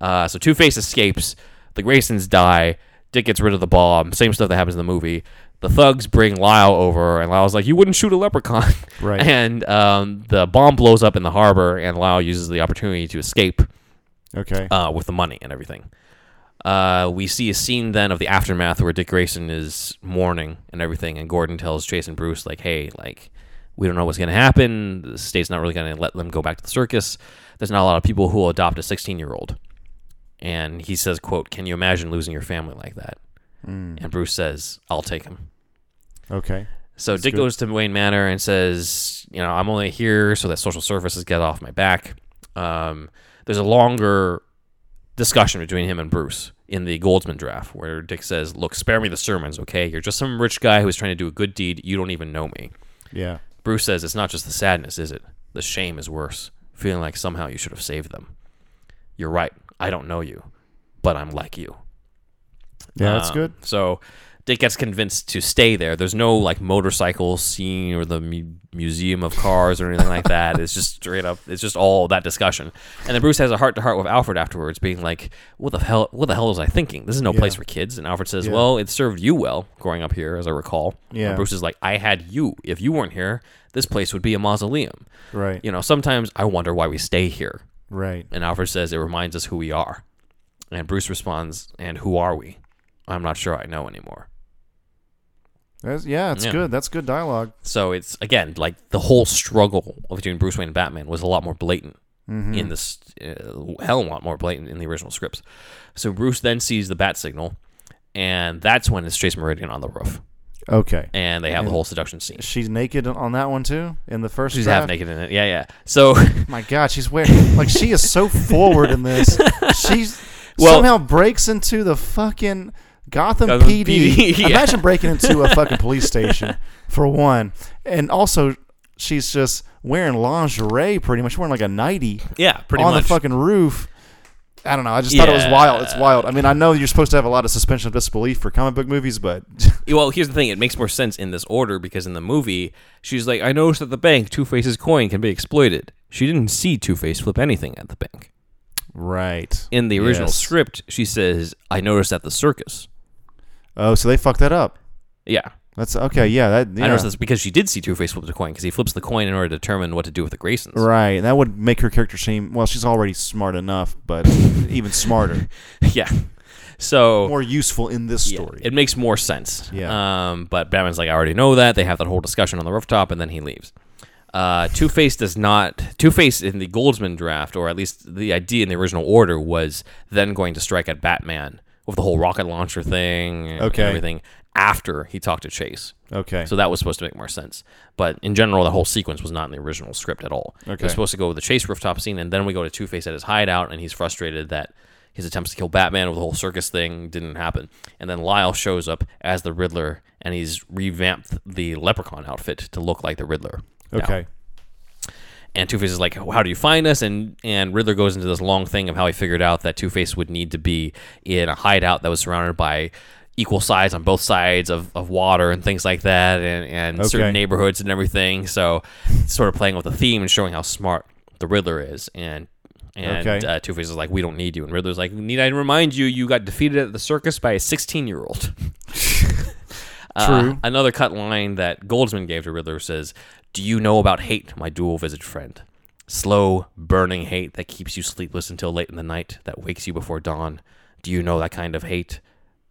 So Two-Face escapes, the Graysons die, Dick gets rid of the bomb, same stuff that happens in the movie. The thugs bring Lyle over, and Lyle's like, you wouldn't shoot a leprechaun. Right. And the bomb blows up in the harbor, and Lyle uses the opportunity to escape with the money and everything. We see a scene then of the aftermath where Dick Grayson is mourning and everything, and Gordon tells Chase and Bruce, like, hey, like, we don't know what's going to happen. The state's not really going to let them go back to the circus. There's not a lot of people who will adopt a 16-year-old. And he says, quote, can you imagine losing your family like that? Mm. And Bruce says, I'll take him. Okay. So Dick goes to Wayne Manor and says, I'm only here so that social services get off my back. There's a longer discussion between him and Bruce in the Goldsman draft where Dick says, look, spare me the sermons, okay? You're just some rich guy who's trying to do a good deed. You don't even know me. Yeah. Bruce says, it's not just the sadness, is it? The shame is worse. Feeling like somehow you should have saved them. You're right. I don't know you, but I'm like you. Yeah, that's good. So Dick gets convinced to stay there. There's no like motorcycle scene or the museum of cars or anything like that. It's just straight up. It's just all that discussion. And then Bruce has a heart to heart with Alfred afterwards, being like, what the hell was I thinking? This is no place for kids. And Alfred says, well, it served you well growing up here, as I recall. Yeah. And Bruce is like, I had you. If you weren't here, this place would be a mausoleum. Right. You know, sometimes I wonder why we stay here. Right. And Alfred says, it reminds us who we are. And Bruce responds, and who are we? I'm not sure I know anymore. That's good. That's good dialogue. So it's, again, like the whole struggle between Bruce Wayne and Batman was a lot more blatant in this, hell, a lot more blatant in the original scripts. So Bruce then sees the bat signal, and that's when it's Chase Meridian on the roof. Okay. And they have the whole seduction scene. She's naked on that one, too, in the first draft? She's half naked in it, yeah. So... my God, she's wearing... like, she is so forward in this. She's somehow breaks into the fucking... Gotham PD. Imagine breaking into a fucking police station, for one. And also, she's just wearing lingerie, pretty much. She's wearing like a nightie. Yeah, pretty much. On the fucking roof. I don't know. I just thought it was wild. It's wild. I mean, I know you're supposed to have a lot of suspension of disbelief for comic book movies, but... well, here's the thing. It makes more sense in this order, because in the movie, she's like, I noticed at the bank, Two-Face's coin can be exploited. She didn't see Two-Face flip anything at the bank. Right. In the original script, she says, I noticed at the circus. Oh, so they fucked that up. Yeah. That's okay. Yeah. I noticed that's because she did see Two-Face flip the coin, because he flips the coin in order to determine what to do with the Graysons. Right. That would make her character seem, well, she's already smart enough, but even smarter. Yeah. So. More useful in this story. It makes more sense. Yeah. But Batman's like, I already know that. They have that whole discussion on the rooftop, and then he leaves. Two-Face in the Goldsman draft, or at least the idea in the original order, was then going to strike at Batman with the whole rocket launcher thing and everything after he talked to Chase. Okay. So that was supposed to make more sense. But in general, the whole sequence was not in the original script at all. Okay. It was supposed to go with the Chase rooftop scene, and then we go to Two-Face at his hideout, and he's frustrated that his attempts to kill Batman with the whole circus thing didn't happen. And then Lyle shows up as the Riddler, and he's revamped the leprechaun outfit to look like the Riddler. Okay. Now. And Two-Face is like, how do you find us? And Riddler goes into this long thing of how he figured out that Two-Face would need to be in a hideout that was surrounded by equal sides on both sides of water and things like that, and certain neighborhoods and everything. So sort of playing with the theme and showing how smart the Riddler is. And Two-Face is like, we don't need you. And Riddler's like, need I remind you, you got defeated at the circus by a 16-year-old. True. Another cut line that Goldsman gave to Riddler says, do you know about hate, my dual-visaged friend? Slow, burning hate that keeps you sleepless until late in the night, that wakes you before dawn. Do you know that kind of hate?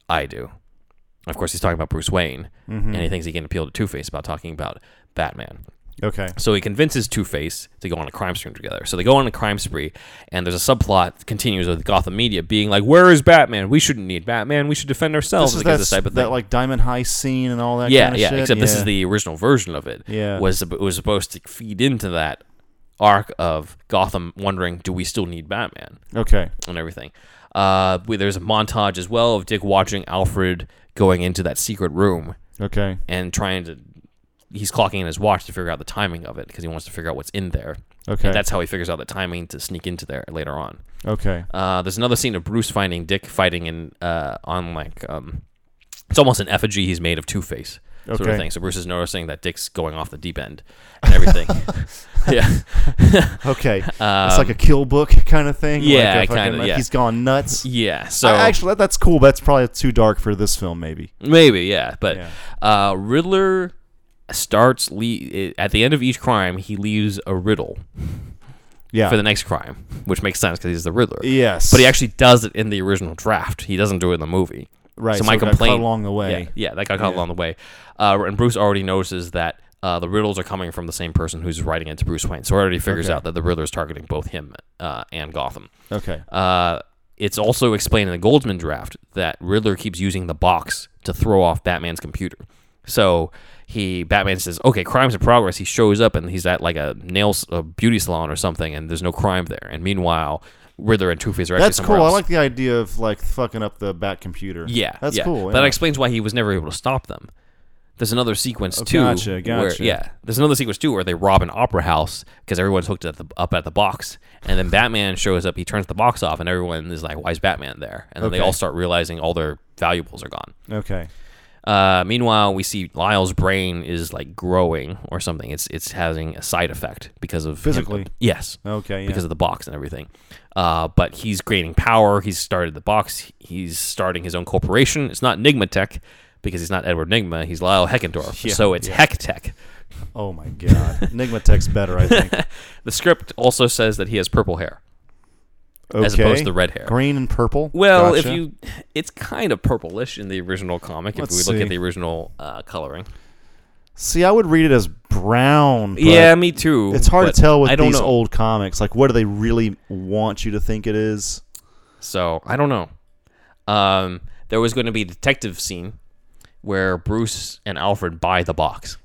I do. Of course, he's talking about Bruce Wayne, and he thinks he can appeal to Two-Face about talking about Batman. Okay. So he convinces Two-Face to go on a crime spree together. So they go on a crime spree, and there's a subplot that continues with Gotham media being like, where is Batman? We shouldn't need Batman. We should defend ourselves against this type of thing. That like Diamond High scene and all that kind of shit. Yeah, except this is the original version of it. Yeah. It was supposed to feed into that arc of Gotham wondering, do we still need Batman? Okay. And everything. There's a montage as well of Dick watching Alfred going into that secret room. Okay. And trying to... he's clocking in his watch to figure out the timing of it because he wants to figure out what's in there. Okay. And that's how he figures out the timing to sneak into there later on. Okay. There's another scene of Bruce finding Dick fighting on it's almost an effigy he's made of Two-Face sort of thing. So Bruce is noticing that Dick's going off the deep end and everything. Yeah. Okay. It's like a Kill Book kind of thing. Yeah, kind of. Like, he's gone nuts. Yeah. So actually, that's cool. That's probably too dark for this film, maybe. Maybe, yeah. But Riddler... at the end of each crime, he leaves a riddle for the next crime, which makes sense because he's the Riddler. Yes. But he actually does it in the original draft. He doesn't do it in the movie. Right. So my complaint... got cut along the way. Yeah, that got cut along the way. And Bruce already notices that the riddles are coming from the same person who's writing it to Bruce Wayne. So he already figures out that the Riddler is targeting both him and Gotham. Okay. It's also explained in the Goldsman draft that Riddler keeps using the box to throw off Batman's computer. So... Batman says, okay, crime's in progress. He shows up and he's at like a beauty salon or something, and there's no crime there. And meanwhile, Riddler and Two-Face are actually somewhere else. I like the idea of like fucking up the bat computer. Yeah. That's cool. That explains why he was never able to stop them. There's another sequence too. Gotcha. There's another sequence too where they rob an opera house because everyone's hooked up at the box, and then Batman shows up. He turns the box off, and everyone is like, "Why is Batman there?" And then they all start realizing all their valuables are gone. Okay. Meanwhile, we see Lyle's brain is like growing or something. It's having a side effect because of physically. Yes. Okay. Yeah. Because of the box and everything. But he's gaining power. He's started the box. He's starting his own corporation. It's not Nygma Tech because he's not Edward Nygma. He's Lyle Heckendorf. Yeah, so it's Heck Tech. Oh my God. Nygma Tech's better, I think. The script also says that he has purple hair. Okay. As opposed to the red hair. Green and purple? Well, gotcha. It's kind of purplish in the original comic if we look at the original coloring. See, I would read it as brown. Yeah, me too. It's hard to tell with these old comics. Like, what do they really want you to think it is? So, I don't know. There was going to be a detective scene where Bruce and Alfred buy the box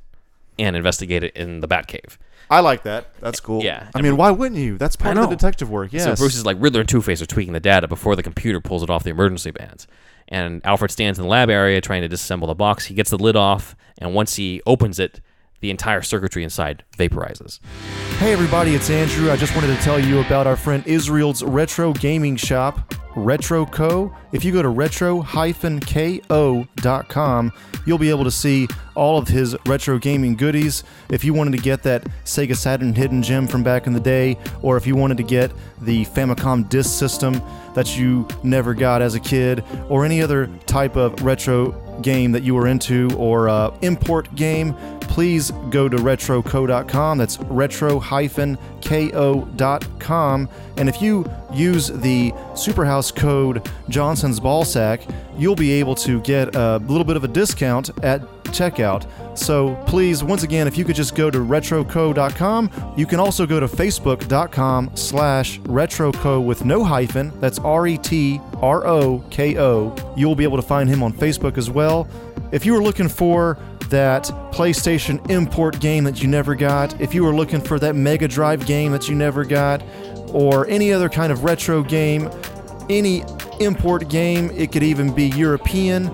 and investigate it in the Batcave. I like that. That's cool. Yeah. I mean, why wouldn't you? That's part of the detective work. Yes. So Bruce is like, Riddler and Two-Face are tweaking the data before the computer pulls it off the emergency bands. And Alfred stands in the lab area trying to disassemble the box. He gets the lid off, and once he opens it, the entire circuitry inside vaporizes. Hey, everybody, it's Andrew. I just wanted to tell you about our friend Israel's retro gaming shop, Retro Co. If you go to retro-ko.com, you'll be able to see all of his retro gaming goodies. If you wanted to get that Sega Saturn hidden gem from back in the day, or if you wanted to get the Famicom disc system that you never got as a kid, or any other type of retro game that you were into, or import game, please go to retroco.com. That's retro-ko.com. And if you use the Superhouse code Johnson's Ballsack, you'll be able to get a little bit of a discount at checkout. So please, once again, if you could just go to retroco.com. You can also go to facebook.com/retroko with no hyphen. That's RETROKO. You'll be able to find him on Facebook as well. If you were looking for that PlayStation import game that you never got, if you were looking for that Mega Drive game that you never got, or any other kind of retro game, any import game, it could even be European.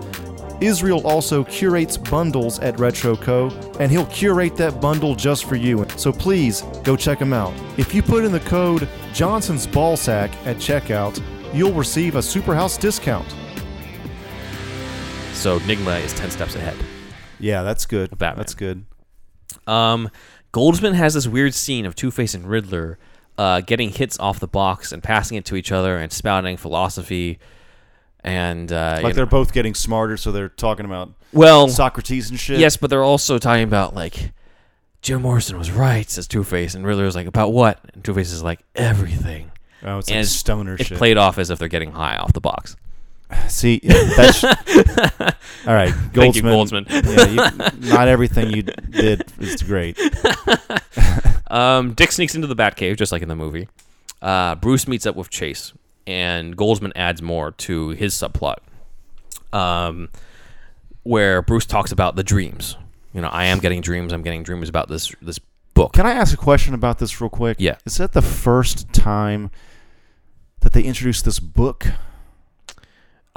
Israel also curates bundles at RetroCo, and he'll curate that bundle just for you. So please go check him out. If you put in the code Johnson's Ballsack at checkout, you'll receive a Superhouse discount. So Nygma is 10 steps ahead. Yeah, that's good. Batman. That's good. Goldsman has this weird scene of Two-Face and Riddler getting hits off the box and passing it to each other and spouting philosophy. And they're both getting smarter, so they're talking about Socrates and shit. Yes, but they're also talking about like Jim Morrison was right, says Two-Face, and Riddler is like, about what? And Two-Face is like, everything. Oh, it's like stoner shit. It's played off as if they're getting high off the box. See, that's all right, Goldsman. Thank you, Goldsman. Yeah, not everything you did is great. Dick sneaks into the Batcave, just like in the movie. Bruce meets up with Chase, and Goldsman adds more to his subplot, where Bruce talks about the dreams. You know, I am getting dreams. I'm getting dreams about this book. Can I ask a question about this real quick? Yeah. Is that the first time that they introduced this book?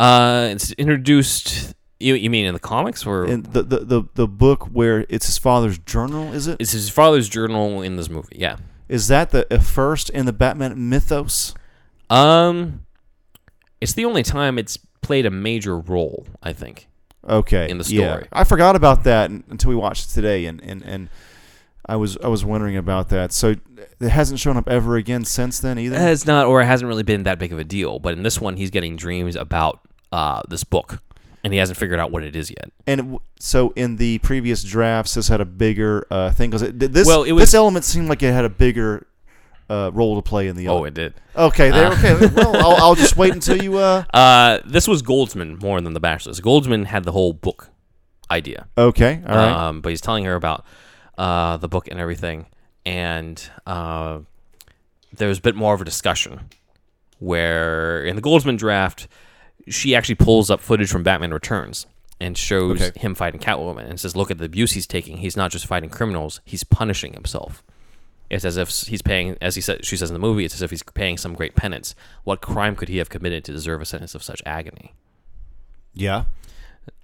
It's introduced. You mean in the comics, or in the book where it's his father's journal? Is it? It's his father's journal in this movie. Yeah. Is that the first in the Batman mythos? It's the only time it's played a major role, I think. Okay. In the story, yeah. I forgot about that until we watched it today, and I was wondering about that. So it hasn't shown up ever again since then either? It has not, or it hasn't really been that big of a deal. But in this one, he's getting dreams about this book, and he hasn't figured out what it is yet. And so in the previous drafts, this had a bigger thing. This element seemed like it had a bigger role to play in the other. Oh, it did. Okay, okay. Well, I'll just wait until you... this was Goldsman more than the Bachelors. Goldsman had the whole book idea. Okay, all right. But he's telling her about... the book and everything, and there was a bit more of a discussion where in the Goldsman draft she actually pulls up footage from Batman Returns and shows him fighting Catwoman and says, look at the abuse he's taking. He's not just fighting criminals, he's punishing himself. It's as if he's paying, as he said, she says in the movie, it's as if he's paying some great penance. What crime could he have committed to deserve a sentence of such agony? Yeah.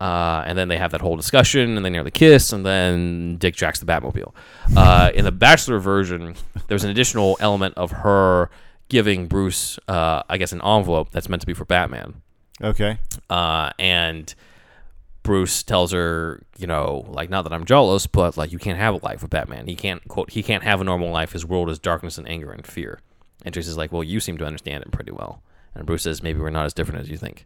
And then they have that whole discussion, and they nearly kiss, and then Dick jacks the Batmobile. In the Bachelor version, there's an additional element of her giving Bruce, an envelope that's meant to be for Batman. Okay. And Bruce tells her, you know, like, not that I'm jealous, but, like, you can't have a life with Batman. He can't, quote, he can't have a normal life. His world is darkness and anger and fear. And Chase is like, well, you seem to understand it pretty well. And Bruce says, maybe we're not as different as you think.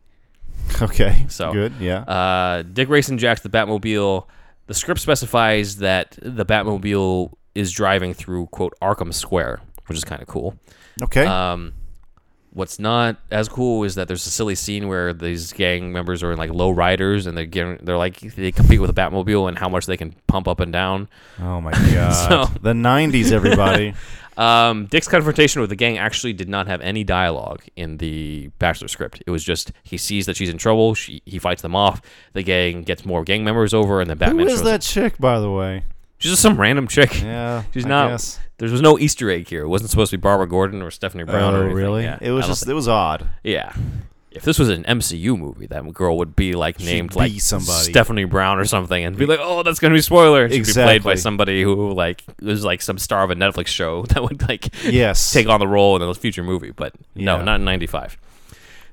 Okay, so good, yeah. Dick Grayson jacks the Batmobile. The script specifies that the Batmobile is driving through, quote, Arkham Square, which is kind of cool. Okay. What's not as cool is that there's a silly scene where these gang members are in, like, low riders, and they're like, they compete with a Batmobile and how much they can pump up and down. Oh my god! So, the '90s, everybody. Dick's confrontation with the gang actually did not have any dialogue in the Batchler script. It was just he sees that she's in trouble. He fights them off. The gang gets more gang members over, and then Batman. Who is that chick, by the way? She's just some random chick. Yeah, she's not. I guess. There was no Easter egg here. It wasn't supposed to be Barbara Gordon or Stephanie Brown or anything. Really? Yeah, it was odd. Yeah. If this was an MCU movie, that girl would be like named like somebody. Stephanie Brown or something and be like, oh, that's going to be spoiler. And she'd be played by somebody who like was like some star of a Netflix show that would like take on the role in a future movie. But no, not in 95.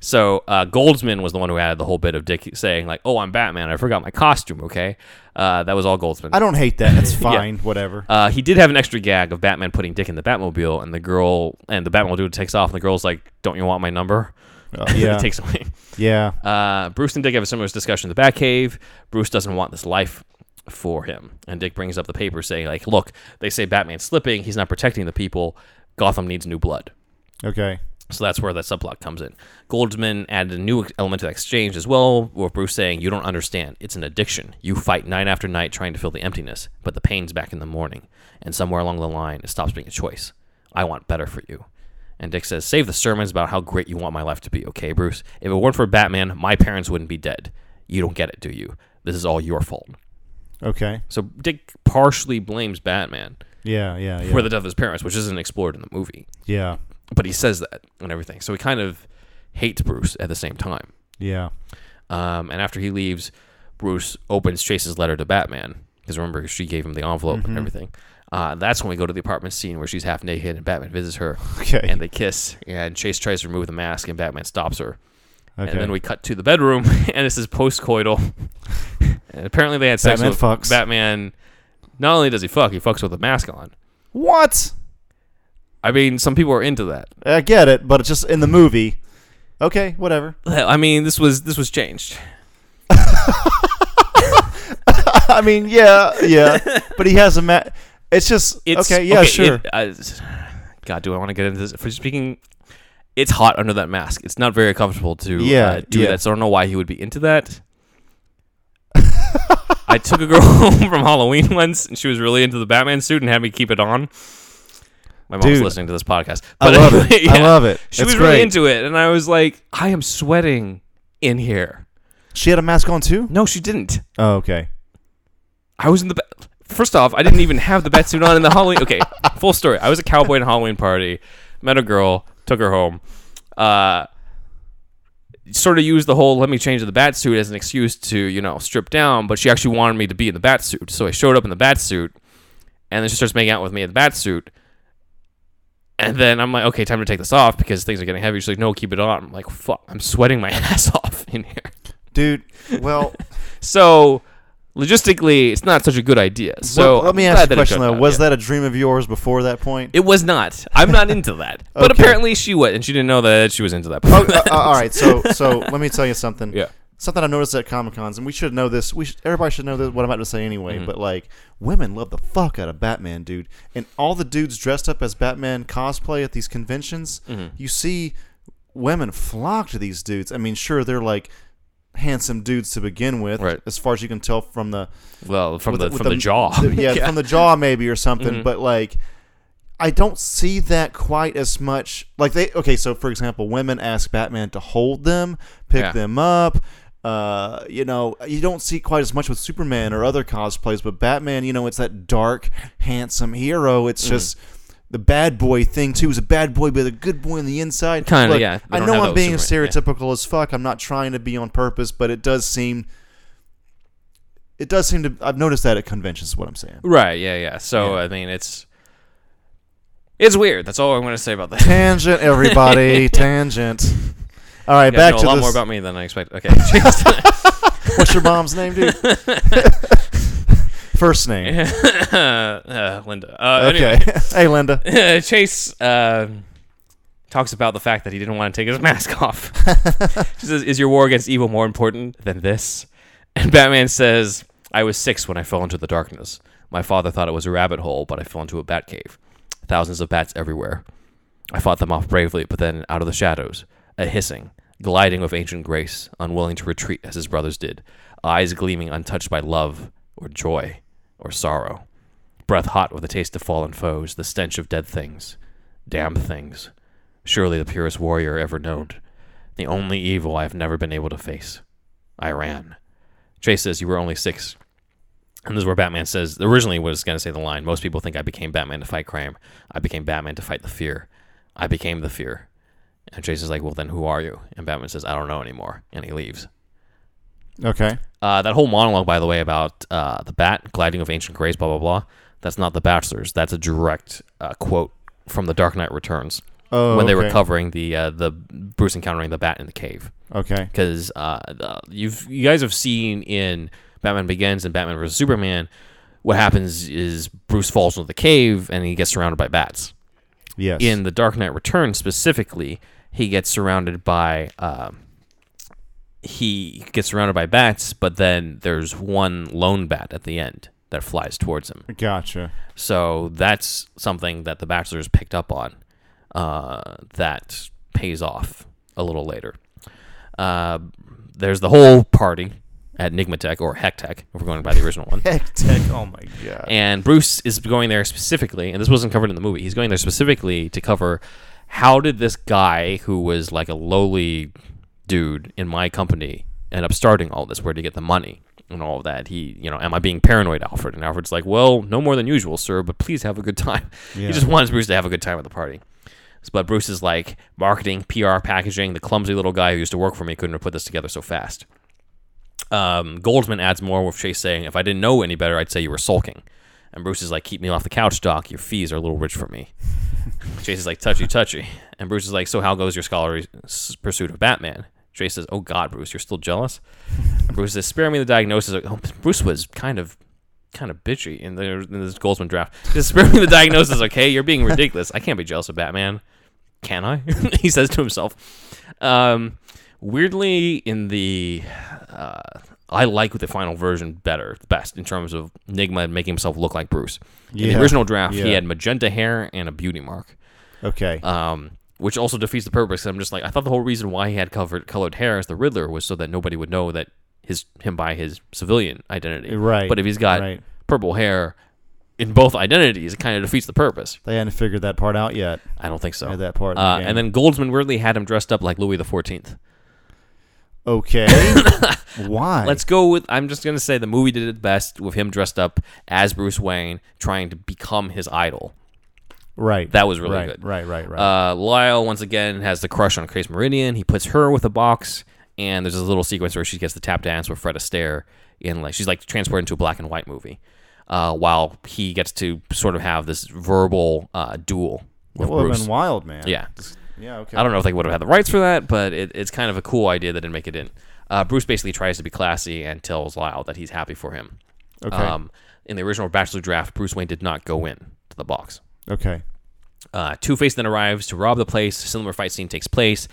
So Goldsman was the one who added the whole bit of Dick saying like, oh, I'm Batman. I forgot my costume, okay? That was all Goldsman. I don't hate that. That's fine. Yeah. Whatever. He did have an extra gag of Batman putting Dick in the Batmobile, and the Batmobile takes off, and the girl's like, don't you want my number? Yeah. It takes away. Yeah. Bruce and Dick have a similar discussion in the Batcave. Bruce doesn't want this life for him. And Dick brings up the paper saying like, look, they say Batman's slipping. He's not protecting the people. Gotham needs new blood. Okay. So that's where that subplot comes in. Goldsman added a new element to the exchange as well, with Bruce saying, you don't understand. It's an addiction. You fight night after night trying to fill the emptiness, but the pain's back in the morning. And somewhere along the line, it stops being a choice. I want better for you. And Dick says, save the sermons about how great you want my life to be, okay, Bruce? If it weren't for Batman, my parents wouldn't be dead. You don't get it, do you? This is all your fault. Okay. So Dick partially blames Batman for the death of his parents, which isn't explored in the movie. Yeah. But he says that and everything. So he kind of hates Bruce at the same time. Yeah. And after he leaves, Bruce opens Chase's letter to Batman. Because remember, she gave him the envelope and everything. That's when we go to the apartment scene where she's half naked and Batman visits her. Okay. And they kiss. And Chase tries to remove the mask and Batman stops her. Okay. And then we cut to the bedroom. And this is post-coital. And apparently they had sex with fucks. Batman. Not only does he fuck, he fucks with a mask on. What? I mean, some people are into that. I get it, but it's just in the movie. Okay, whatever. I mean, this was changed. I mean, yeah, but he has a it's just sure. God, do I want to get into this? For speaking, it's hot under that mask. It's not very comfortable to do that. So I don't know why he would be into that. I took a girl home from Halloween once, and she was really into the Batman suit and had me keep it on. My mom's listening to this podcast. But I love it. Yeah, I love it. She was really into it. And I was like, I am sweating in here. She had a mask on too? No, she didn't. Oh, okay. I was in the... First off, I didn't even have the bat suit on in the Halloween... Okay, full story. I was a cowboy in a Halloween party. Met a girl. Took her home. Sort of used the whole, let me change the bat suit as an excuse to, strip down. But she actually wanted me to be in the bat suit. So I showed up in the bat suit. And then she starts making out with me in the bat suit. And then I'm like, okay, time to take this off because things are getting heavy. She's like, no, keep it on. I'm like, fuck, I'm sweating my ass off in here. Dude, well. So, logistically, it's not such a good idea. So, let me ask you a question, though. Was that a dream of yours before that point? It was not. I'm not into that. Okay. But apparently she was, and she didn't know that she was into that. All right, so let me tell you something. Yeah. Something I noticed at Comic-Cons, and we should know this. Everybody should know this. What I'm about to say anyway, but like women love the fuck out of Batman, dude. And all the dudes dressed up as Batman cosplay at these conventions, you see women flock to these dudes. I mean, sure, they're like handsome dudes to begin with, right. As far as you can tell from the from the jaw, from the jaw maybe or something. But like, I don't see that quite as much. Like so for example, women ask Batman to hold them, pick them up. You don't see quite as much with Superman or other cosplays, but Batman, it's that dark, handsome hero. It's just the bad boy thing, too. He's a bad boy, but a good boy on the inside. Kind of, yeah. I know I'm being stereotypical as fuck. I'm not trying to be on purpose, but it does seem... I've noticed that at conventions is what I'm saying. Right, yeah. So, I mean, it's weird. That's all I'm going to say about that. Tangent, everybody. Tangent. All right, back to this. A lot more about me than I expected. Okay. What's your mom's name, dude? First name. Linda. Okay. Anyway. Hey, Linda. Chase talks about the fact that he didn't want to take his mask off. She says, is your war against evil more important than this? And Batman says, I was 6 when I fell into the darkness. My father thought it was a rabbit hole, but I fell into a Batcave. Thousands of bats everywhere. I fought them off bravely, but then out of the shadows, a hissing, gliding with ancient grace, unwilling to retreat as his brothers did, eyes gleaming untouched by love or joy or sorrow, breath hot with the taste of fallen foes, the stench of dead things, damned things, surely the purest warrior ever known, the only evil I have never been able to face. I ran. Chase says, you were only 6. And this is where Batman says, originally was going to say the line, most people think I became Batman to fight crime. I became Batman to fight the fear. I became the fear. And Chase is like, well, then who are you? And Batman says, I don't know anymore. And he leaves. Okay. That whole monologue, by the way, about the bat, gliding of ancient grace, blah, blah, blah. That's not the Bachelor's. That's a direct quote from The Dark Knight Returns. Oh, when they were covering the Bruce encountering the bat in the cave. Okay. Because you guys have seen in Batman Begins and Batman vs. Superman, what happens is Bruce falls into the cave and he gets surrounded by bats. Yes. In The Dark Knight Returns specifically, he gets surrounded by bats, but then there's one lone bat at the end that flies towards him. Gotcha. So that's something that the Bachelor's picked up on that pays off a little later. There's the whole party at Nygmatech, or Hectech, if we're going by the original one. Hectech, oh my god. And Bruce is going there specifically, and this wasn't covered in the movie, he's going there specifically to cover how did this guy, who was like a lowly dude in my company, end up starting all this, where to get the money and all of that. He, am I being paranoid, Alfred? And Alfred's like, well, no more than usual, sir, but please have a good time. Yeah. He just wants Bruce to have a good time at the party. But Bruce is like marketing, PR, packaging, the clumsy little guy who used to work for me couldn't have put this together so fast. Goldsman adds more with Chase saying, if I didn't know any better, I'd say you were sulking. And Bruce is like, keep me off the couch, Doc. Your fees are a little rich for me. Chase is like, touchy, touchy. And Bruce is like, so how goes your scholarly pursuit of Batman? Chase says, oh, God, Bruce, you're still jealous? And Bruce says, spare me the diagnosis. Oh, Bruce was kind of bitchy in this Goldsman draft. Just spare me the diagnosis, okay? You're being ridiculous. I can't be jealous of Batman. Can I? He says to himself. Weirdly, in the... I like the final version best, in terms of Nygma making himself look like Bruce. In the original draft, he had magenta hair and a beauty mark. Okay. Which also defeats the purpose. I'm just like, I thought the whole reason why he had colored hair as the Riddler was so that nobody would know that him by his civilian identity. Right. But if he's got purple hair in both identities, it kind of defeats the purpose. They hadn't figured that part out yet. I don't think so. That part. And then Goldsman weirdly had him dressed up like Louis the 14th. Okay. Why? Let's go with, I'm just going to say the movie did it best with him dressed up as Bruce Wayne, trying to become his idol. Right. That was really good. Right. Lyle, once again, has the crush on Chase Meridian. He puts her with a box, and there's this little sequence where she gets the tap dance with Fred Astaire, and like, she's like transported into a black and white movie, while he gets to sort of have this verbal duel with Bruce. It would have been wild, man. Yeah. Yeah, okay. I don't know if they would have had the rights for that, but it's kind of a cool idea that didn't make it in. Bruce basically tries to be classy and tells Lyle that he's happy for him. Okay. In the original Bachelor draft, Bruce Wayne did not go in to the box. Okay. Two-Face then arrives to rob the place. A similar fight scene takes place.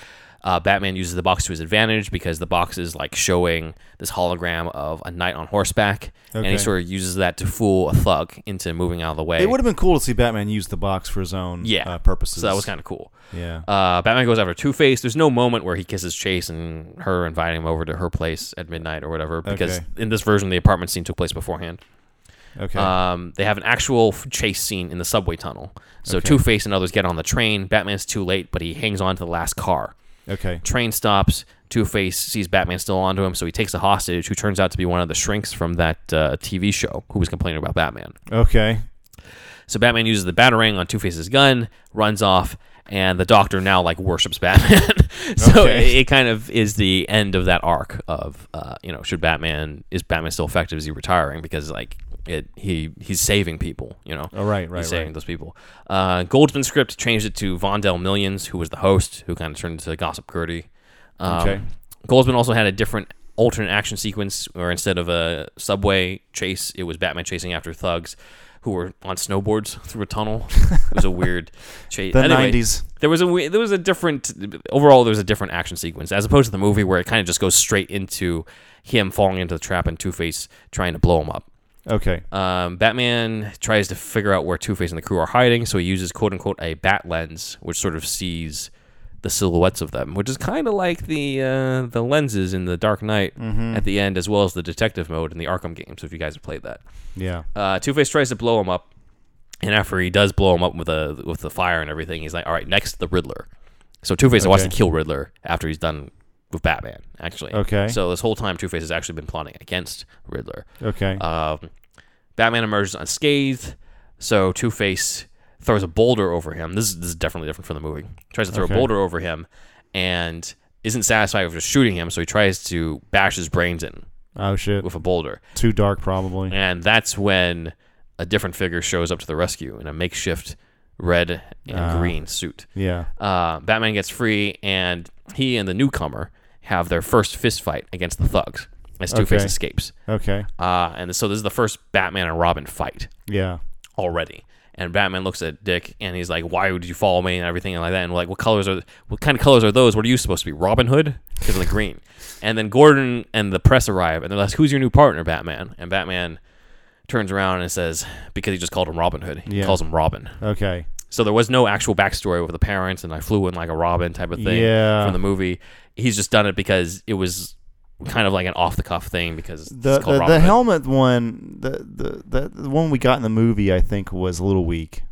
Batman uses the box to his advantage because the box is like showing this hologram of a knight on horseback, and he sort of uses that to fool a thug into moving out of the way. It would have been cool to see Batman use the box for his own purposes. So that was kind of cool. Yeah. Batman goes after Two-Face. There's no moment where he kisses Chase and her inviting him over to her place at midnight or whatever, because in this version, the apartment scene took place beforehand. Okay. They have an actual chase scene in the subway tunnel. So Two-Face and others get on the train. Batman's too late, but he hangs on to the last car. Okay. Train stops. Two-Face sees Batman still onto him, so he takes a hostage who turns out to be one of the shrinks from that TV show who was complaining about Batman. Okay. So Batman uses the batarang on Two-Face's gun, runs off, and the doctor now like worships Batman. It kind of is the end of that arc of is Batman still effective? Is he retiring? Because like he's saving people, He's saving those people. Goldsman's script changed it to Vondell Millions, who was the host, who kind of turned into Gossip Gertie. Goldsman also had a different alternate action sequence where instead of a subway chase, it was Batman chasing after thugs who were on snowboards through a tunnel. It was a weird chase. The anyway, 90s. There was a different... Overall, there was a different action sequence as opposed to the movie where it kind of just goes straight into him falling into the trap and Two-Face trying to blow him up. Okay. Batman tries to figure out where Two-Face and the crew are hiding, so he uses, quote-unquote, a bat lens, which sort of sees the silhouettes of them, which is kind of like the lenses in The Dark Knight at the end, as well as the detective mode in the Arkham games, if you guys have played that. Yeah. Two-Face tries to blow him up, and after he does blow him up with the fire and everything, he's like, all right, next, the Riddler. So Two-Face wants to kill Riddler after he's done with Batman, actually. Okay. So this whole time, Two-Face has actually been plotting against Riddler. Okay. Batman emerges unscathed, so Two-Face throws a boulder over him. This is definitely different from the movie. Tries to throw a boulder over him and isn't satisfied with just shooting him, so he tries to bash his brains in. Oh, shit. With a boulder. Too dark, probably. And that's when a different figure shows up to the rescue in a makeshift red and green suit. Yeah. Batman gets free, and he and the newcomer have their first fist fight against the thugs as Two-Face escapes. Okay. And so this is the first Batman and Robin fight. Yeah. Already. And Batman looks at Dick, and he's like, why would you follow me and everything like that? And we're like, what kind of colors are those? What are you supposed to be, Robin Hood? Because of the green. And then Gordon and the press arrive, and they're like, who's your new partner, Batman? And Batman turns around and says, because he just called him Robin Hood. He calls him Robin. Okay. So there was no actual backstory with the parents, and I flew in like a Robin type of thing from the movie. He's just done it because it was kind of like an off-the-cuff thing because it's called Robin Hood. The helmet one, the one we got in the movie, I think, was a little weak.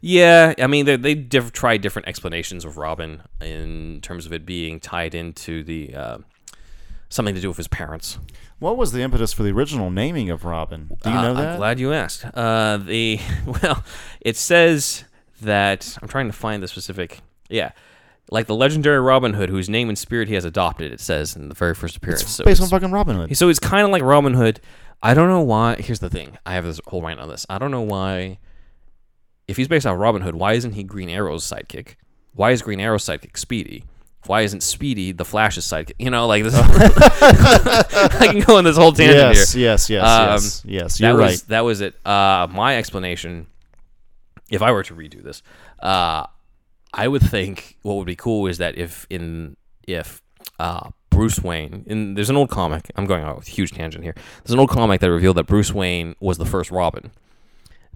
Yeah, I mean, they tried different explanations of Robin in terms of it being tied into the something to do with his parents. What was the impetus for the original naming of Robin? Do you know that? I'm glad you asked. It says that... I'm trying to find the specific... Yeah. Like the legendary Robin Hood, whose name and spirit he has adopted, it says in the very first appearance. It's based on fucking Robin Hood. So it's kind of like Robin Hood. I don't know why... Here's the thing. I have this whole rant on this. I don't know why... If he's based on Robin Hood, why isn't he Green Arrow's sidekick? Why is Green Arrow's sidekick Speedy? Why isn't Speedy the Flash's sidekick? You know, like this is... I can go on this whole tangent here. Yes, you're right. That was it. My explanation, if I were to redo this... I would think what would be cool is that if Bruce Wayne, and there's an old comic, I'm going on a huge tangent here. There's an old comic that revealed that Bruce Wayne was the first Robin.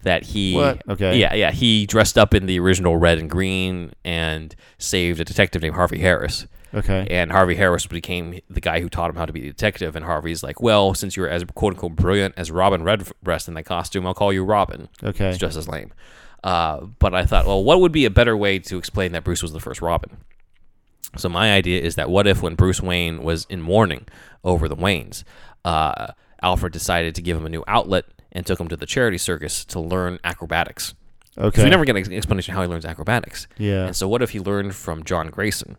That he, what? Okay, yeah, he dressed up in the original red and green and saved a detective named Harvey Harris. Okay, and Harvey Harris became the guy who taught him how to be a detective. And Harvey's like, well, since you were as quote unquote brilliant as Robin Redbreast in that costume, I'll call you Robin. Okay, it's just as lame. But I thought, well, what would be a better way to explain that Bruce was the first Robin? So my idea is that what if when Bruce Wayne was in mourning over the Waynes, Alfred decided to give him a new outlet and took him to the charity circus to learn acrobatics. Okay. We never get an explanation how he learns acrobatics. Yeah. And so what if he learned from John Grayson?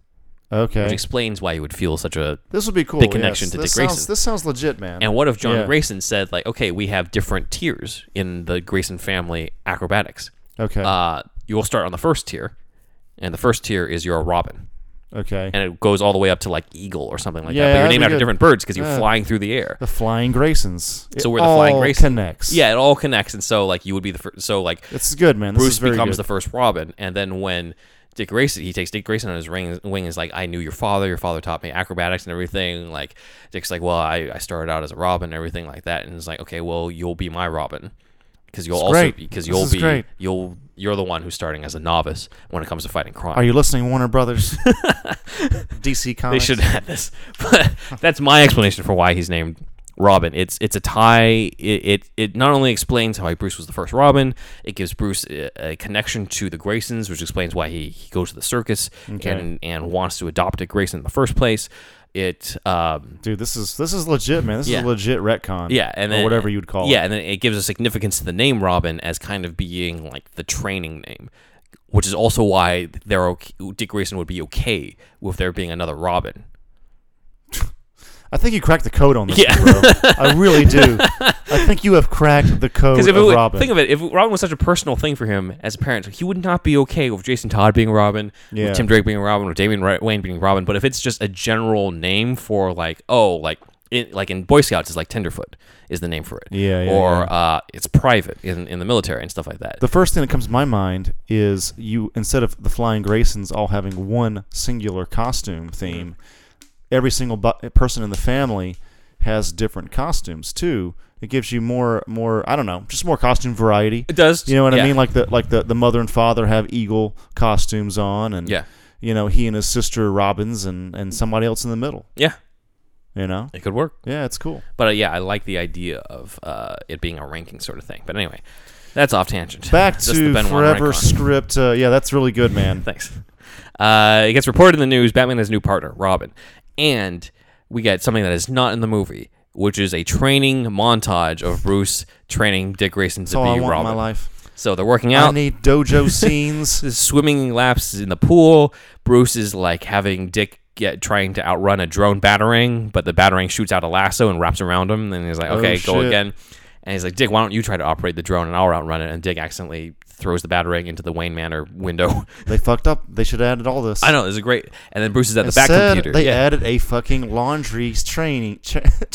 Okay. Which explains why you would feel such a big connection to Dick Grayson. This sounds legit, man. And what if John Grayson said, like, okay, we have different tiers in the Grayson family acrobatics. Okay. You will start on the first tier, and the first tier is your Robin. Okay. And it goes all the way up to like Eagle or something like that. But you're named after different birds because you're flying through the air. The Flying Graysons. So we're the Flying Graysons. It all connects. Yeah, it all connects, and so like you would be the first. So like it's good, man. This Bruce becomes the first Robin, and then when Dick Grayson, he takes Dick Grayson on his wing, is like, I knew your father. Your father taught me acrobatics and everything. Like Dick's like, well, I started out as a Robin and everything like that, and it's like, okay, well, you'll be my Robin. Because you're the one who's starting as a novice when it comes to fighting crime. Are you listening, Warner Brothers? DC Comics. They should have this. But that's my explanation for why he's named Robin. It's a tie. It not only explains how Bruce was the first Robin, it gives Bruce a connection to the Graysons, which explains why he goes to the circus and wants to adopt a Grayson in the first place. Dude, this is legit, man. This is a legit retcon. Yeah, and then, or whatever you'd call it. Yeah, and then it gives a significance to the name Robin as kind of being like the training name, which is also why they're okay, Dick Grayson would be okay with there being another Robin. I think you cracked the code on this, bro. I really do. I think you have cracked the code of Robin. Think of it. If Robin was such a personal thing for him as a parent, he would not be okay with Jason Todd being Robin, with Tim Drake being Robin, with Damian Wayne being Robin. But if it's just a general name for like, oh, like in Boy Scouts, it's like Tenderfoot is the name for it. It's private in the military and stuff like that. The first thing that comes to my mind is instead of the Flying Graysons all having one singular costume theme, every single person in the family has different costumes too. It gives you more I don't know, just more costume variety. It does. You know what I mean? Like the mother and father have eagle costumes on, and you know, he and his sister Robin's and somebody else in the middle. Yeah. You know? It could work. Yeah, it's cool. But I like the idea of it being a ranking sort of thing. But anyway, that's off tangent. Back to the Forever script. That's really good, man. Thanks. It gets reported in the news, Batman has a new partner, Robin. And we get something that is not in the movie, which is a training montage of Bruce training Dick Grayson to be Robin. That's all I want in my life. So they're working out. I need dojo scenes. Swimming laps in the pool. Bruce is like having Dick trying to outrun a drone batarang, but the batarang shoots out a lasso and wraps around him. And he's like, okay, go again. And he's like, Dick, why don't you try to operate the drone and I'll outrun it? And Dick accidentally throws the batarang into the Wayne Manor window. They fucked up. They should have added all this. I know. This is great. And then Bruce is at the back computer. They added a fucking laundry training.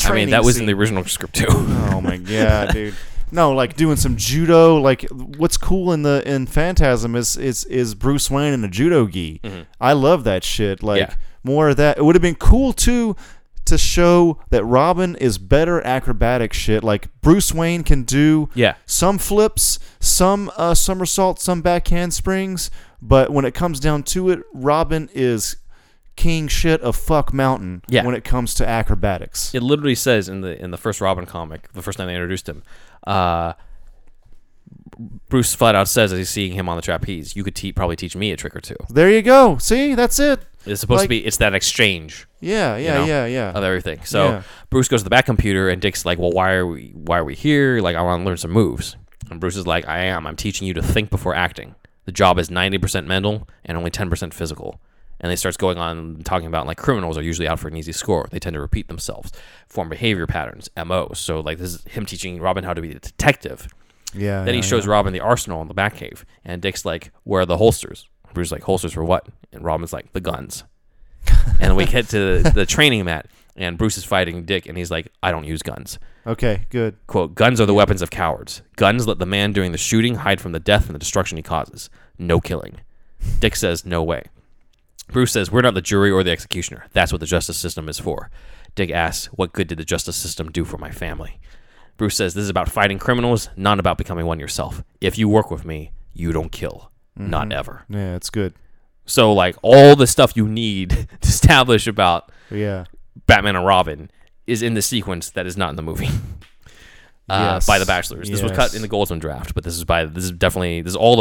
I mean, that was scene in the original script too. Oh my god, dude. No, like doing some judo. Like what's cool in Phantasm is Bruce Wayne in a judo gi. Mm-hmm. I love that shit. More of that. It would have been cool too to show that Robin is better acrobatic shit. Like Bruce Wayne can do some flips, some somersaults, some back handsprings, but when it comes down to it, Robin is king shit of fuck mountain when it comes to acrobatics. It literally says in the first Robin comic, the first time they introduced him, Bruce flat out says as he's seeing him on the trapeze, you could probably teach me a trick or two. There you go. See, that's it. It's supposed to be, it's that exchange. Of everything. So Bruce goes to the back computer and Dick's like, well, why are we here? Like, I want to learn some moves. And Bruce is like, I'm teaching you to think before acting. The job is 90% mental and only 10% physical. And they starts going on talking about like criminals are usually out for an easy score. They tend to repeat themselves, form behavior patterns, MOs. So like this is him teaching Robin how to be a detective. Yeah. Then he shows Robin the arsenal in the Batcave, and Dick's like, "Where are the holsters?" Bruce's like, "Holsters for what?" And Robin's like, "The guns." And we get to the training mat, and Bruce is fighting Dick, and he's like, "I don't use guns." Okay, good. Quote, "Guns are the weapons of cowards. Guns let the man doing the shooting hide from the death and the destruction he causes. No killing." Dick says, "No way." Bruce says, "We're not the jury or the executioner. That's what the justice system is for." Dick asks, "What good did the justice system do for my family?" Bruce says, "This is about fighting criminals, not about becoming one yourself. If you work with me, you don't kill. Mm-hmm. Not ever." Yeah, it's good. So, like, all the stuff you need to establish about Batman and Robin is in the sequence that is not in the movie. By the Batchlers. This was cut in the Goldsman draft, but this is all the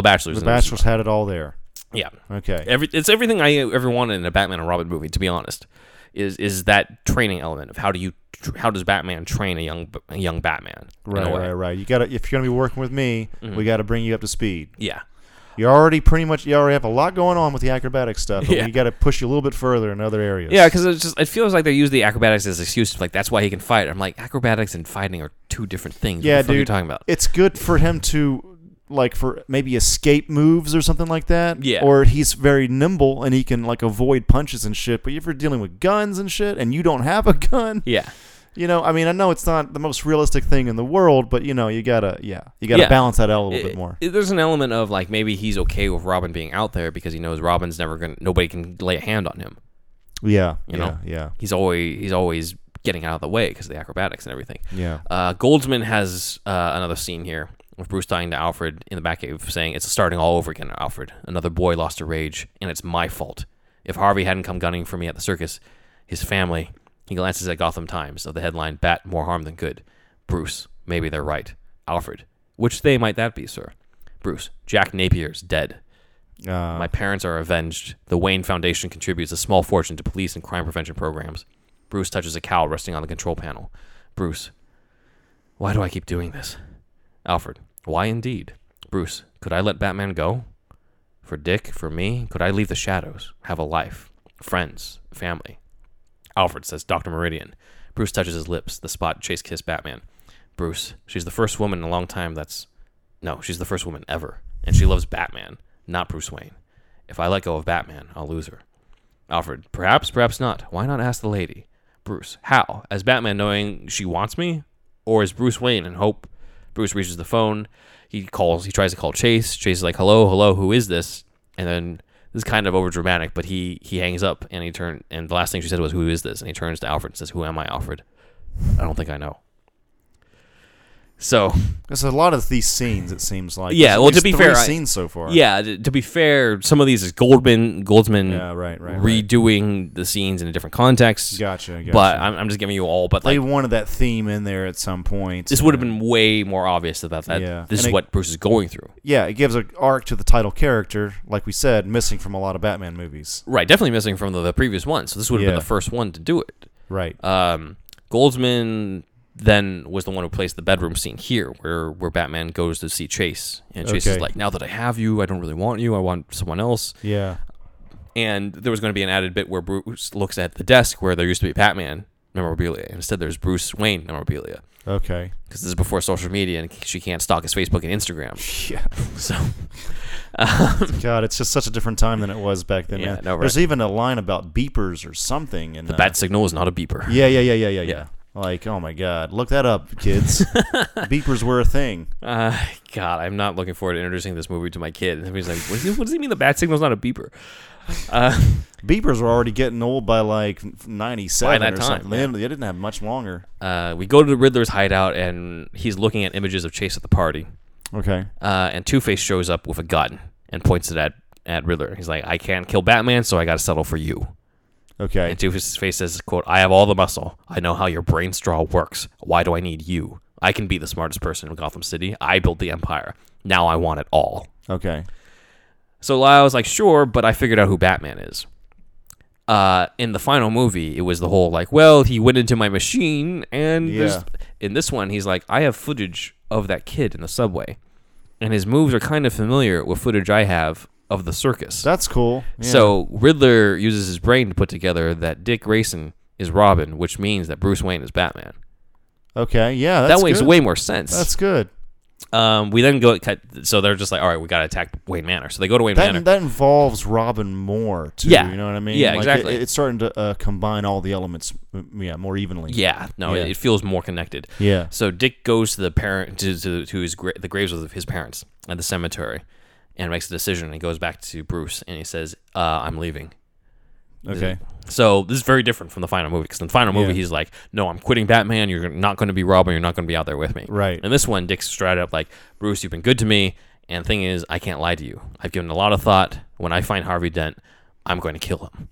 Batchlers. The Batchlers had it all there. Yeah. Okay. It's everything I ever wanted in a Batman and Robin movie, to be honest. Is that training element of how does Batman train a young Batman? Right. You got if you're gonna be working with me, we got to bring you up to speed. Yeah, you already have a lot going on with the acrobatic stuff, but you got to push you a little bit further in other areas. Yeah, because it feels like they use the acrobatics as an excuse. Like that's why he can fight. I'm like, acrobatics and fighting are two different things. Yeah, what the fuck are you talking about? It's good for him to, like, for maybe escape moves or something like that. Yeah. Or he's very nimble and he can, like, avoid punches and shit. But if you're dealing with guns and shit and you don't have a gun. Yeah. You know, I mean, I know it's not the most realistic thing in the world, but, you know, you got to balance that out a little bit more. There's an element of, like, maybe he's okay with Robin being out there because he knows Robin's never going to, nobody can lay a hand on him. Yeah. You know? Yeah. He's always getting out of the way because of the acrobatics and everything. Yeah. Goldsman has another scene here with Bruce dying to Alfred in the Batcave, saying, "It's starting all over again, Alfred. Another boy lost to rage, and it's my fault. If Harvey hadn't come gunning for me at the circus, his family..." He glances at Gotham Times of the headline, "Bat more harm than good." "Bruce, maybe they're right. Alfred, which they might that be, sir?" "Bruce, Jack Napier's dead. My parents are avenged. The Wayne Foundation contributes a small fortune to police and crime prevention programs." Bruce touches a cow resting on the control panel. "Bruce, why do I keep doing this?" "Alfred, why indeed?" "Bruce, could I let Batman go? For Dick, for me, could I leave the shadows, have a life, friends, family?" "Alfred," says Dr. Meridian. Bruce touches his lips, the spot Chase kissed Batman. "Bruce, she's the first woman in a long time she's the first woman ever, and she loves Batman, not Bruce Wayne. If I let go of Batman, I'll lose her." "Alfred, perhaps, perhaps not. Why not ask the lady?" Bruce? How? As Batman, knowing she wants me? Or as Bruce Wayne and hope? Bruce reaches the phone. He calls. He tries to call Chase. Chase is like, hello, hello, who is this? And then this is kind of overdramatic, but he hangs up and he turns, and the last thing she said was, who is this? And he turns to Alfred and says, who am I, Alfred? I don't think I know. So there's a lot of these scenes, it seems like. Yeah, well, to be fair, scenes so far. Yeah, to be fair, some of these is Goldsman yeah, right, redoing the scenes in a different context. Gotcha. But I'm just giving you all. But they wanted that theme in there at some point. This would have been way more obvious about that. Yeah. This is what Bruce is going through. Yeah, it gives an arc to the title character, like we said, missing from a lot of Batman movies. Right, definitely missing from the previous one. So this would have been the first one to do it. Right. Goldsman then was the one who placed the bedroom scene here where Batman goes to see Chase. And Chase is like, now that I have you, I don't really want you. I want someone else. Yeah. And there was going to be an added bit where Bruce looks at the desk where there used to be Batman memorabilia. Instead, there's Bruce Wayne memorabilia. Okay. Because this is before social media and she can't stalk his Facebook and Instagram. Yeah. So. God, it's just such a different time than it was back then. Yeah, no, right. There's even a line about beepers or something. And the Bat-Signal is not a beeper. Yeah. Like, oh my God, look that up, kids. Beepers were a thing. God, I'm not looking forward to introducing this movie to my kid. And he's like, what does he mean the Bat-Signal's not a beeper? Beepers were already getting old by like 97 by that or time, something. Yeah. They didn't have much longer. We go to the Riddler's hideout, and he's looking at images of Chase at the party. Okay. And Two-Face shows up with a gun and points it at Riddler. He's like, I can't kill Batman, so I got to settle for you. Okay. And Two-Face says, quote, I have all the muscle. I know how your brain straw works. Why do I need you? I can be the smartest person in Gotham City. I built the empire. Now I want it all. Okay. So Lyle's like, sure, but I figured out who Batman is. In the final movie, it was the whole like, well, he went into my machine. And in this one, he's like, I have footage of that kid in the subway. And his moves are kind of familiar with footage I have of the circus. That's cool. Yeah. So Riddler uses his brain to put together that Dick Grayson is Robin, which means that Bruce Wayne is Batman. Okay, yeah, that's good. That makes way more sense. That's good. We then go cut. So they're just like, all right, we got to attack Wayne Manor. So they go to Wayne Manor. That involves Robin more too. Yeah. You know what I mean? Yeah, like exactly. It's starting to combine all the elements, more evenly. Yeah, no, yeah. It feels more connected. Yeah. So Dick goes to the parent to his the graves of his parents at the cemetery. And makes a decision, and he goes back to Bruce, and he says, I'm leaving. Okay. So this is very different from the final movie, because in the final movie, he's like, no, I'm quitting Batman. You're not going to be Robin. You're not going to be out there with me. Right. And this one, Dick's straight up like, Bruce, you've been good to me, and the thing is, I can't lie to you. I've given a lot of thought. When I find Harvey Dent, I'm going to kill him.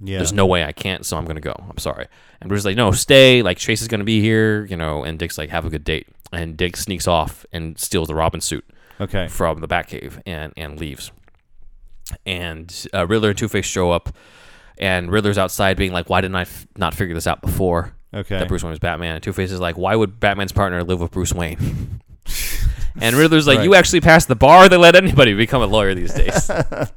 Yeah. There's no way I can't, so I'm going to go. I'm sorry. And Bruce's like, no, stay. Like, Chase is going to be here, and Dick's like, have a good date. And Dick sneaks off and steals the Robin suit. Okay. From the Batcave and leaves. And Riddler and Two-Face show up, and Riddler's outside being like, why didn't I not figure this out before? Okay. That Bruce Wayne was Batman. And Two-Face is like, why would Batman's partner live with Bruce Wayne? And Riddler's like, you actually passed the bar. They let anybody become a lawyer these days. that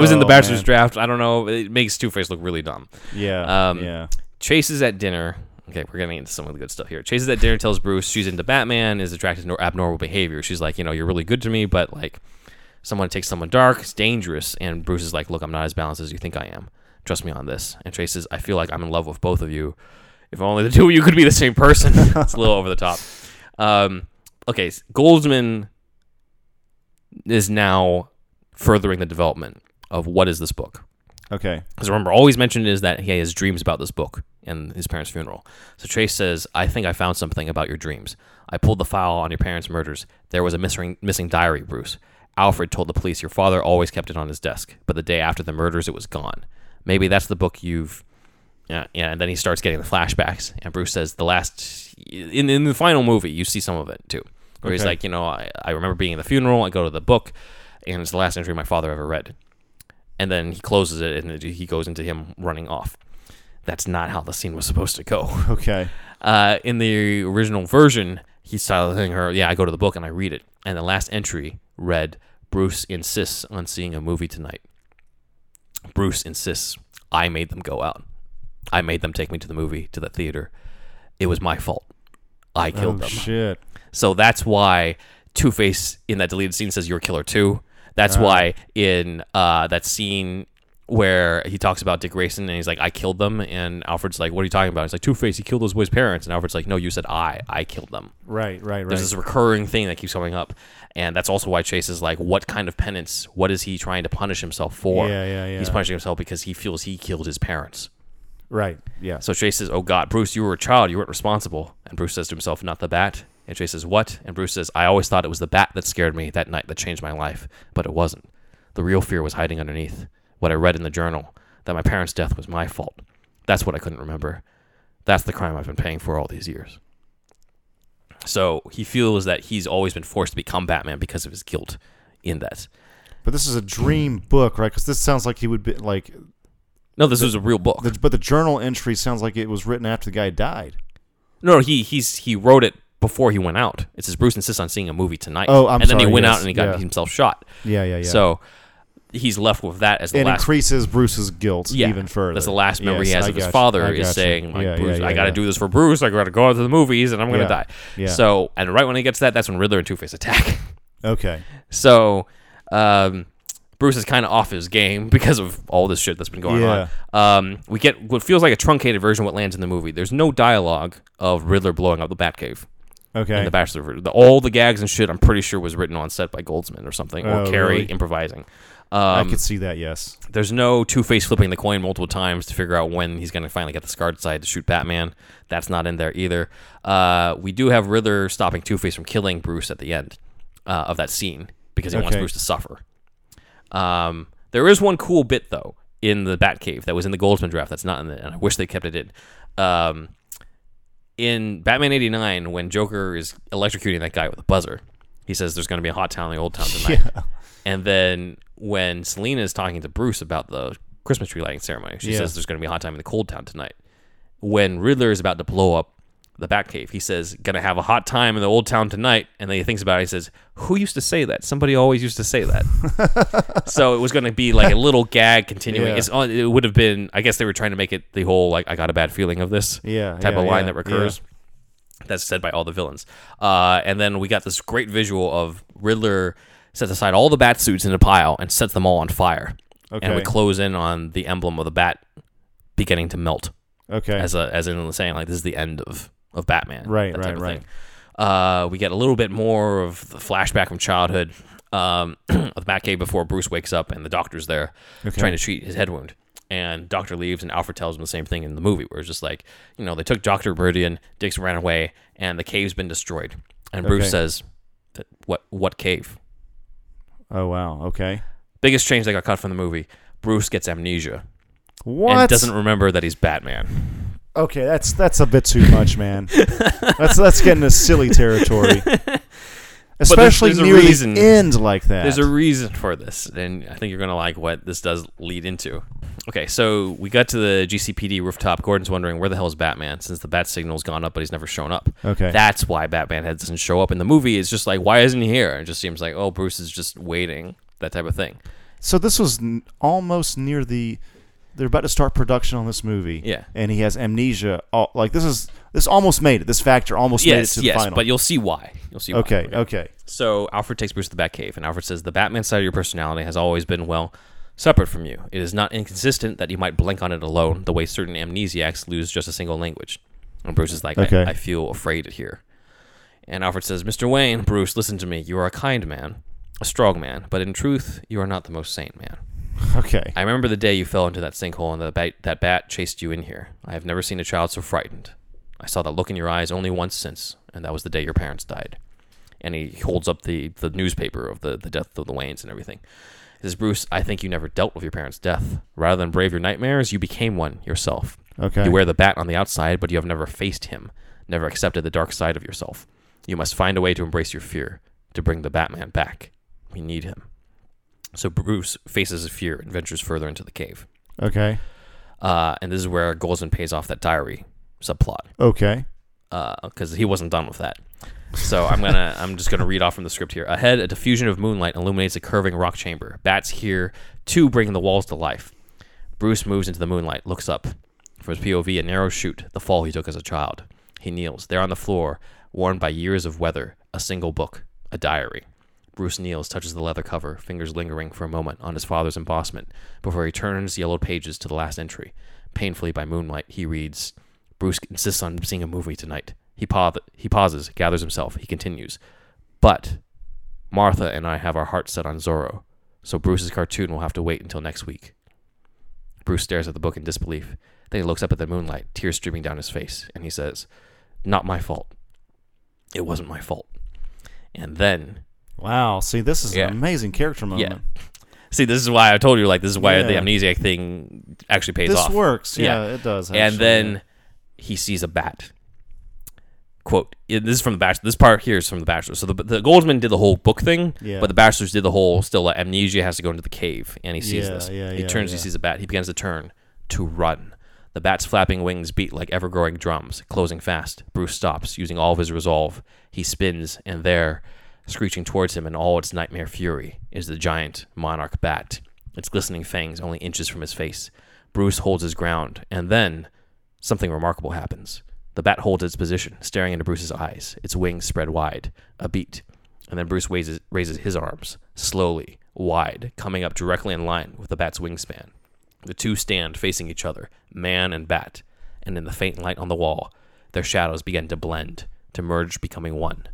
was in the Bachelor's draft. I don't know. It makes Two-Face look really dumb. Yeah. Chase is at dinner. Okay, we're getting into some of the good stuff here. Chase is at dinner, tells Bruce she's into Batman, is attracted to abnormal behavior. She's like, you're really good to me, but like, someone takes someone dark, it's dangerous. And Bruce is like, look, I'm not as balanced as you think I am. Trust me on this. And Chase says, I feel like I'm in love with both of you. If only the two of you could be the same person. It's a little over the top. Okay, Goldsman is now furthering the development of what is this book. Okay. Because remember, always mentioned is that he has dreams about this book and his parents' funeral. So Chase says, I think I found something about your dreams. I pulled the file on your parents' murders. There was a missing diary, Bruce. Alfred told the police your father always kept it on his desk, but the day after the murders, it was gone. Maybe that's the book you've... Yeah, and then he starts getting the flashbacks, and Bruce says the last... In the final movie, you see some of it, too. Where he's like, I remember being at the funeral, I go to the book, and it's the last entry my father ever read. And then he closes it, and he goes into him running off. That's not how the scene was supposed to go. Okay. In the original version, he's telling her, I go to the book and I read it. And the last entry read, Bruce insists on seeing a movie tonight. Bruce insists. I made them go out. I made them take me to the movie, to the theater. It was my fault. I killed them. Oh, shit. So that's why Two-Face in that deleted scene says, you're a killer too. That's why in that scene where he talks about Dick Grayson and he's like, I killed them. And Alfred's like, what are you talking about? He's like, Two-Face, he killed those boys' parents. And Alfred's like, no, you said I killed them. Right. There's this recurring thing that keeps coming up. And that's also why Chase is like, what kind of penance? What is he trying to punish himself for? Yeah. He's punishing himself because he feels he killed his parents. Right, yeah. So Chase says, oh, God, Bruce, you were a child. You weren't responsible. And Bruce says to himself, not the bat. And Chase says, what? And Bruce says, I always thought it was the bat that scared me that night that changed my life. But it wasn't. The real fear was hiding underneath. What I read in the journal, that my parents' death was my fault. That's what I couldn't remember. That's the crime I've been paying for all these years. So he feels that he's always been forced to become Batman because of his guilt in that. But this is a dream book, right? Because this sounds like he would be like... No, this was a real book. But the journal entry sounds like it was written after the guy died. No, he wrote it before he went out. It says Bruce insists on seeing a movie tonight. Oh, I'm sorry. And then he went out and he got himself shot. Yeah. So... he's left with that as the last. It increases Bruce's guilt even further. That's the last memory he has of his father is saying, like, Bruce, I got to do this for Bruce. I got to go out to the movies and I'm going to die. Yeah. So, and right when he gets that, that's when Riddler and Two-Face attack. Okay. So, Bruce is kind of off his game because of all this shit that's been going on. We get what feels like a truncated version of what lands in the movie. There's no dialogue of Riddler blowing up the Batcave. Okay. And the Batchelor, all the gags and shit, I'm pretty sure was written on set by Goldsman or something, or Carey improvising. I could see that, yes. There's no Two-Face flipping the coin multiple times to figure out when he's going to finally get the scarred side to shoot Batman. That's not in there either. We do have Riddler stopping Two-Face from killing Bruce at the end of that scene because he wants Bruce to suffer. There is one cool bit, though, in the Batcave that was in the Goldsman draft that's not in there, and I wish they kept it in. In Batman 89, when Joker is electrocuting that guy with a buzzer, he says there's going to be a hot town in the old town tonight. Yeah. And then... when Selina is talking to Bruce about the Christmas tree lighting ceremony, she says there's going to be a hot time in the cold town tonight. When Riddler is about to blow up the Batcave, he says, going to have a hot time in the old town tonight. And then he thinks about it. He says, who used to say that? Somebody always used to say that. So it was going to be like a little gag continuing. Yeah. It would have been, I guess they were trying to make it the whole, like, I got a bad feeling of this type of line that recurs. Yeah. That's said by all the villains. And then we got this great visual of Riddler... sets aside all the bat suits in a pile and sets them all on fire. Okay. And we close in on the emblem of the bat beginning to melt. Okay. As in saying, like, this is the end of Batman. Right. We get a little bit more of the flashback from childhood of the Batcave before Bruce wakes up and the doctor's there trying to treat his head wound. And Doctor leaves, and Alfred tells him the same thing in the movie, where it's just like, you know, they took Dr. Meridian, Dick's ran away, and the cave's been destroyed. And Bruce says, what cave? Oh, wow. Okay. Biggest change that got cut from the movie. Bruce gets amnesia. What? And doesn't remember that he's Batman. Okay, that's a bit too much, man. that's getting to silly territory. Especially near the end like that. There's a reason for this, and I think you're going to like what this does lead into. Okay, so we got to the GCPD rooftop. Gordon's wondering, where the hell is Batman, since the bat signal's gone up, but he's never shown up. Okay. That's why Batman doesn't show up in the movie. It's just like, why isn't he here? It just seems like, oh, Bruce is just waiting, that type of thing. So this was almost near the... they're about to start production on this movie. Yeah. And he has amnesia. Oh, like, this almost made it. This factor almost made it to the final. Yes, but you'll see why. Okay. So Alfred takes Bruce to the Batcave, and Alfred says, the Batman side of your personality has always been, well... separate from you. It is not inconsistent that you might blink on it alone, the way certain amnesiacs lose just a single language. And Bruce is like, I feel afraid here. And Alfred says, Mr. Wayne, Bruce, listen to me. You are a kind man, a strong man, but in truth, you are not the most sane man. Okay. I remember the day you fell into that sinkhole and that bat chased you in here. I have never seen a child so frightened. I saw that look in your eyes only once since, and that was the day your parents died. And he holds up the newspaper of the death of the Waynes and everything. He says, Bruce, I think you never dealt with your parents' death. Rather than brave your nightmares, you became one yourself. Okay. You wear the bat on the outside, but you have never faced him, never accepted the dark side of yourself. You must find a way to embrace your fear, to bring the Batman back. We need him. So Bruce faces his fear and ventures further into the cave. Okay. And this is where Goldsman pays off that diary subplot. Okay. Because he wasn't done with that. So I'm just gonna read off from the script here. Ahead, a diffusion of moonlight illuminates a curving rock chamber. Bats here, too, bringing the walls to life. Bruce moves into the moonlight, looks up. From his POV, a narrow chute, the fall he took as a child. He kneels. There on the floor, worn by years of weather, a single book, a diary. Bruce kneels, touches the leather cover, fingers lingering for a moment on his father's embossment, before he turns yellowed pages to the last entry. Painfully, by moonlight, he reads, Bruce insists on seeing a movie tonight. He pauses, gathers himself. He continues, but Martha and I have our hearts set on Zorro, so Bruce's cartoon will have to wait until next week. Bruce stares at the book in disbelief. Then he looks up at the moonlight, tears streaming down his face, and he says, not my fault. It wasn't my fault. And then... Wow, see, this is an amazing character moment. Yeah. See, this is why I told you, like, this is why the amnesiac thing actually pays off. This works, yeah, it does. Actually. And then he sees a bat. Quote, this is from The Bachelor. This part here is from The Bachelor. So the Goldsman did the whole book thing, but The Bachelor's did the whole, still, amnesia has to go into the cave, and he sees this. He turns, he sees a bat. He begins to turn to run. The bat's flapping wings beat like ever-growing drums, closing fast. Bruce stops, using all of his resolve. He spins, and there, screeching towards him in all its nightmare fury, is the giant monarch bat, its glistening fangs only inches from his face. Bruce holds his ground, and then something remarkable happens. The bat holds its position, staring into Bruce's eyes, its wings spread wide, a beat, and then Bruce raises his arms, slowly, wide, coming up directly in line with the bat's wingspan. The two stand facing each other, man and bat, and in the faint light on the wall, their shadows begin to blend, to merge, becoming one.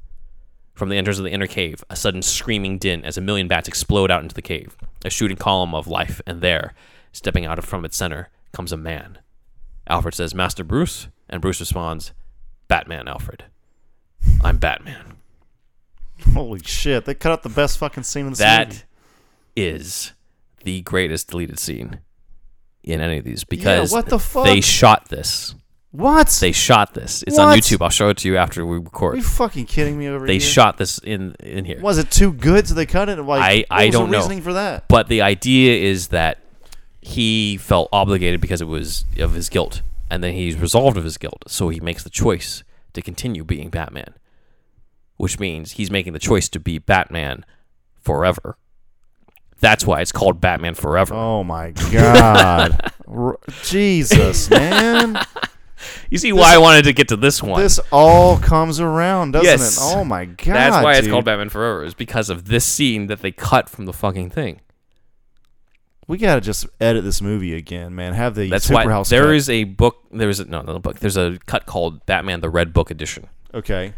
From the entrance of the inner cave, a sudden screaming din as a million bats explode out into the cave, a shooting column of life, and there, stepping out from its center, comes a man. Alfred says, Master Bruce, and Bruce responds, Batman, Alfred. I'm Batman. Holy shit, they cut out the best fucking scene in the movie. That is the greatest deleted scene in any of these, because what the fuck? They shot this. What? They shot this. It's on YouTube. I'll show it to you after we record. Are you fucking kidding me over here? They shot this in here. Was it too good so they cut it? Like, I don't know. What was the reasoning for that? But the idea is that he felt obligated because it was of his guilt, and then he's resolved of his guilt, so he makes the choice to continue being Batman, which means he's making the choice to be Batman forever. That's why it's called Batman Forever. Oh, my God. Jesus, man. You see why I wanted to get to this one. This all comes around, doesn't it? Oh, my God. That's why it's called Batman Forever, is because of this scene that they cut from the fucking thing. We got to just edit this movie again, man. Have the Superhouse cut. There is a book. There's a cut called Batman the Red Book Edition. Okay.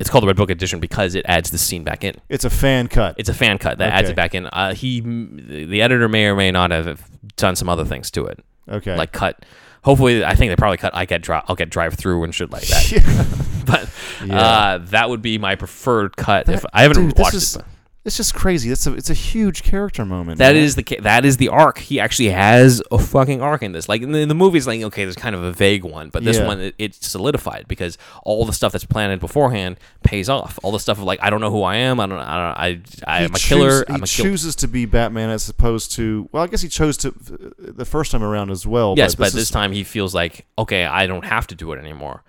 It's called the Red Book Edition because it adds the scene back in. It's a fan cut. It's a fan cut that adds it back in. The editor may or may not have done some other things to it. Okay. Like cut. Hopefully, I think they probably cut I'll get drive through and shit like that. Yeah. But that would be my preferred cut. I haven't watched it. It's just crazy. It's a huge character moment. That is the arc. He actually has a fucking arc in this. Like in the movie, it's like, okay, there's kind of a vague one, but this one it's solidified because all the stuff that's planned beforehand pays off. All the stuff of like, I don't know who I am. I'm a killer. He chooses to be Batman as opposed to. Well, I guess he chose to the first time around as well. Yes, but this time he feels like, okay, I don't have to do it anymore,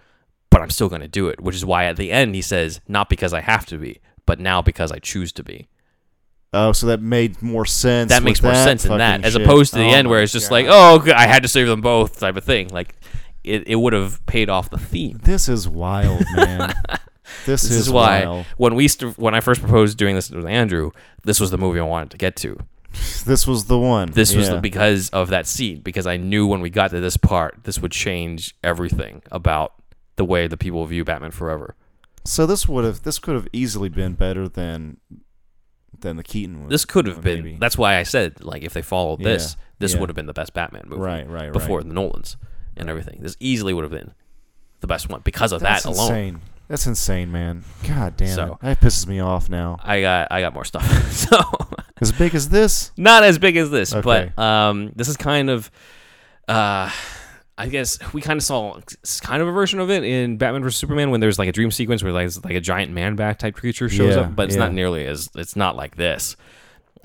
but I'm still going to do it. Which is why at the end he says, not because I have to be, but now because I choose to be. Oh, so that made more sense. That makes more sense in that, as opposed to the end where it's just like, oh, I had to save them both type of thing. Like, it would have paid off the theme. This is wild, man. This is why when I first proposed doing this with Andrew, this was the movie I wanted to get to. This was the one. This was because of that scene, because I knew when we got to this part, this would change everything about the way the people view Batman Forever. So this could have easily been better than the Keaton one. This could have been. Maybe. That's why I said, like, if they followed this would have been the best Batman movie. Right. Before the Nolans and everything. This easily would have been the best one because of that alone. That's insane, man. God damn it. That pisses me off now. I got more stuff. So as big as this? Not as big as this, okay. But this is kind of I guess we kind of saw kind of a version of it in Batman vs Superman when there's like a dream sequence where like a giant man bat type creature shows up, but it's not nearly as. It's not like this.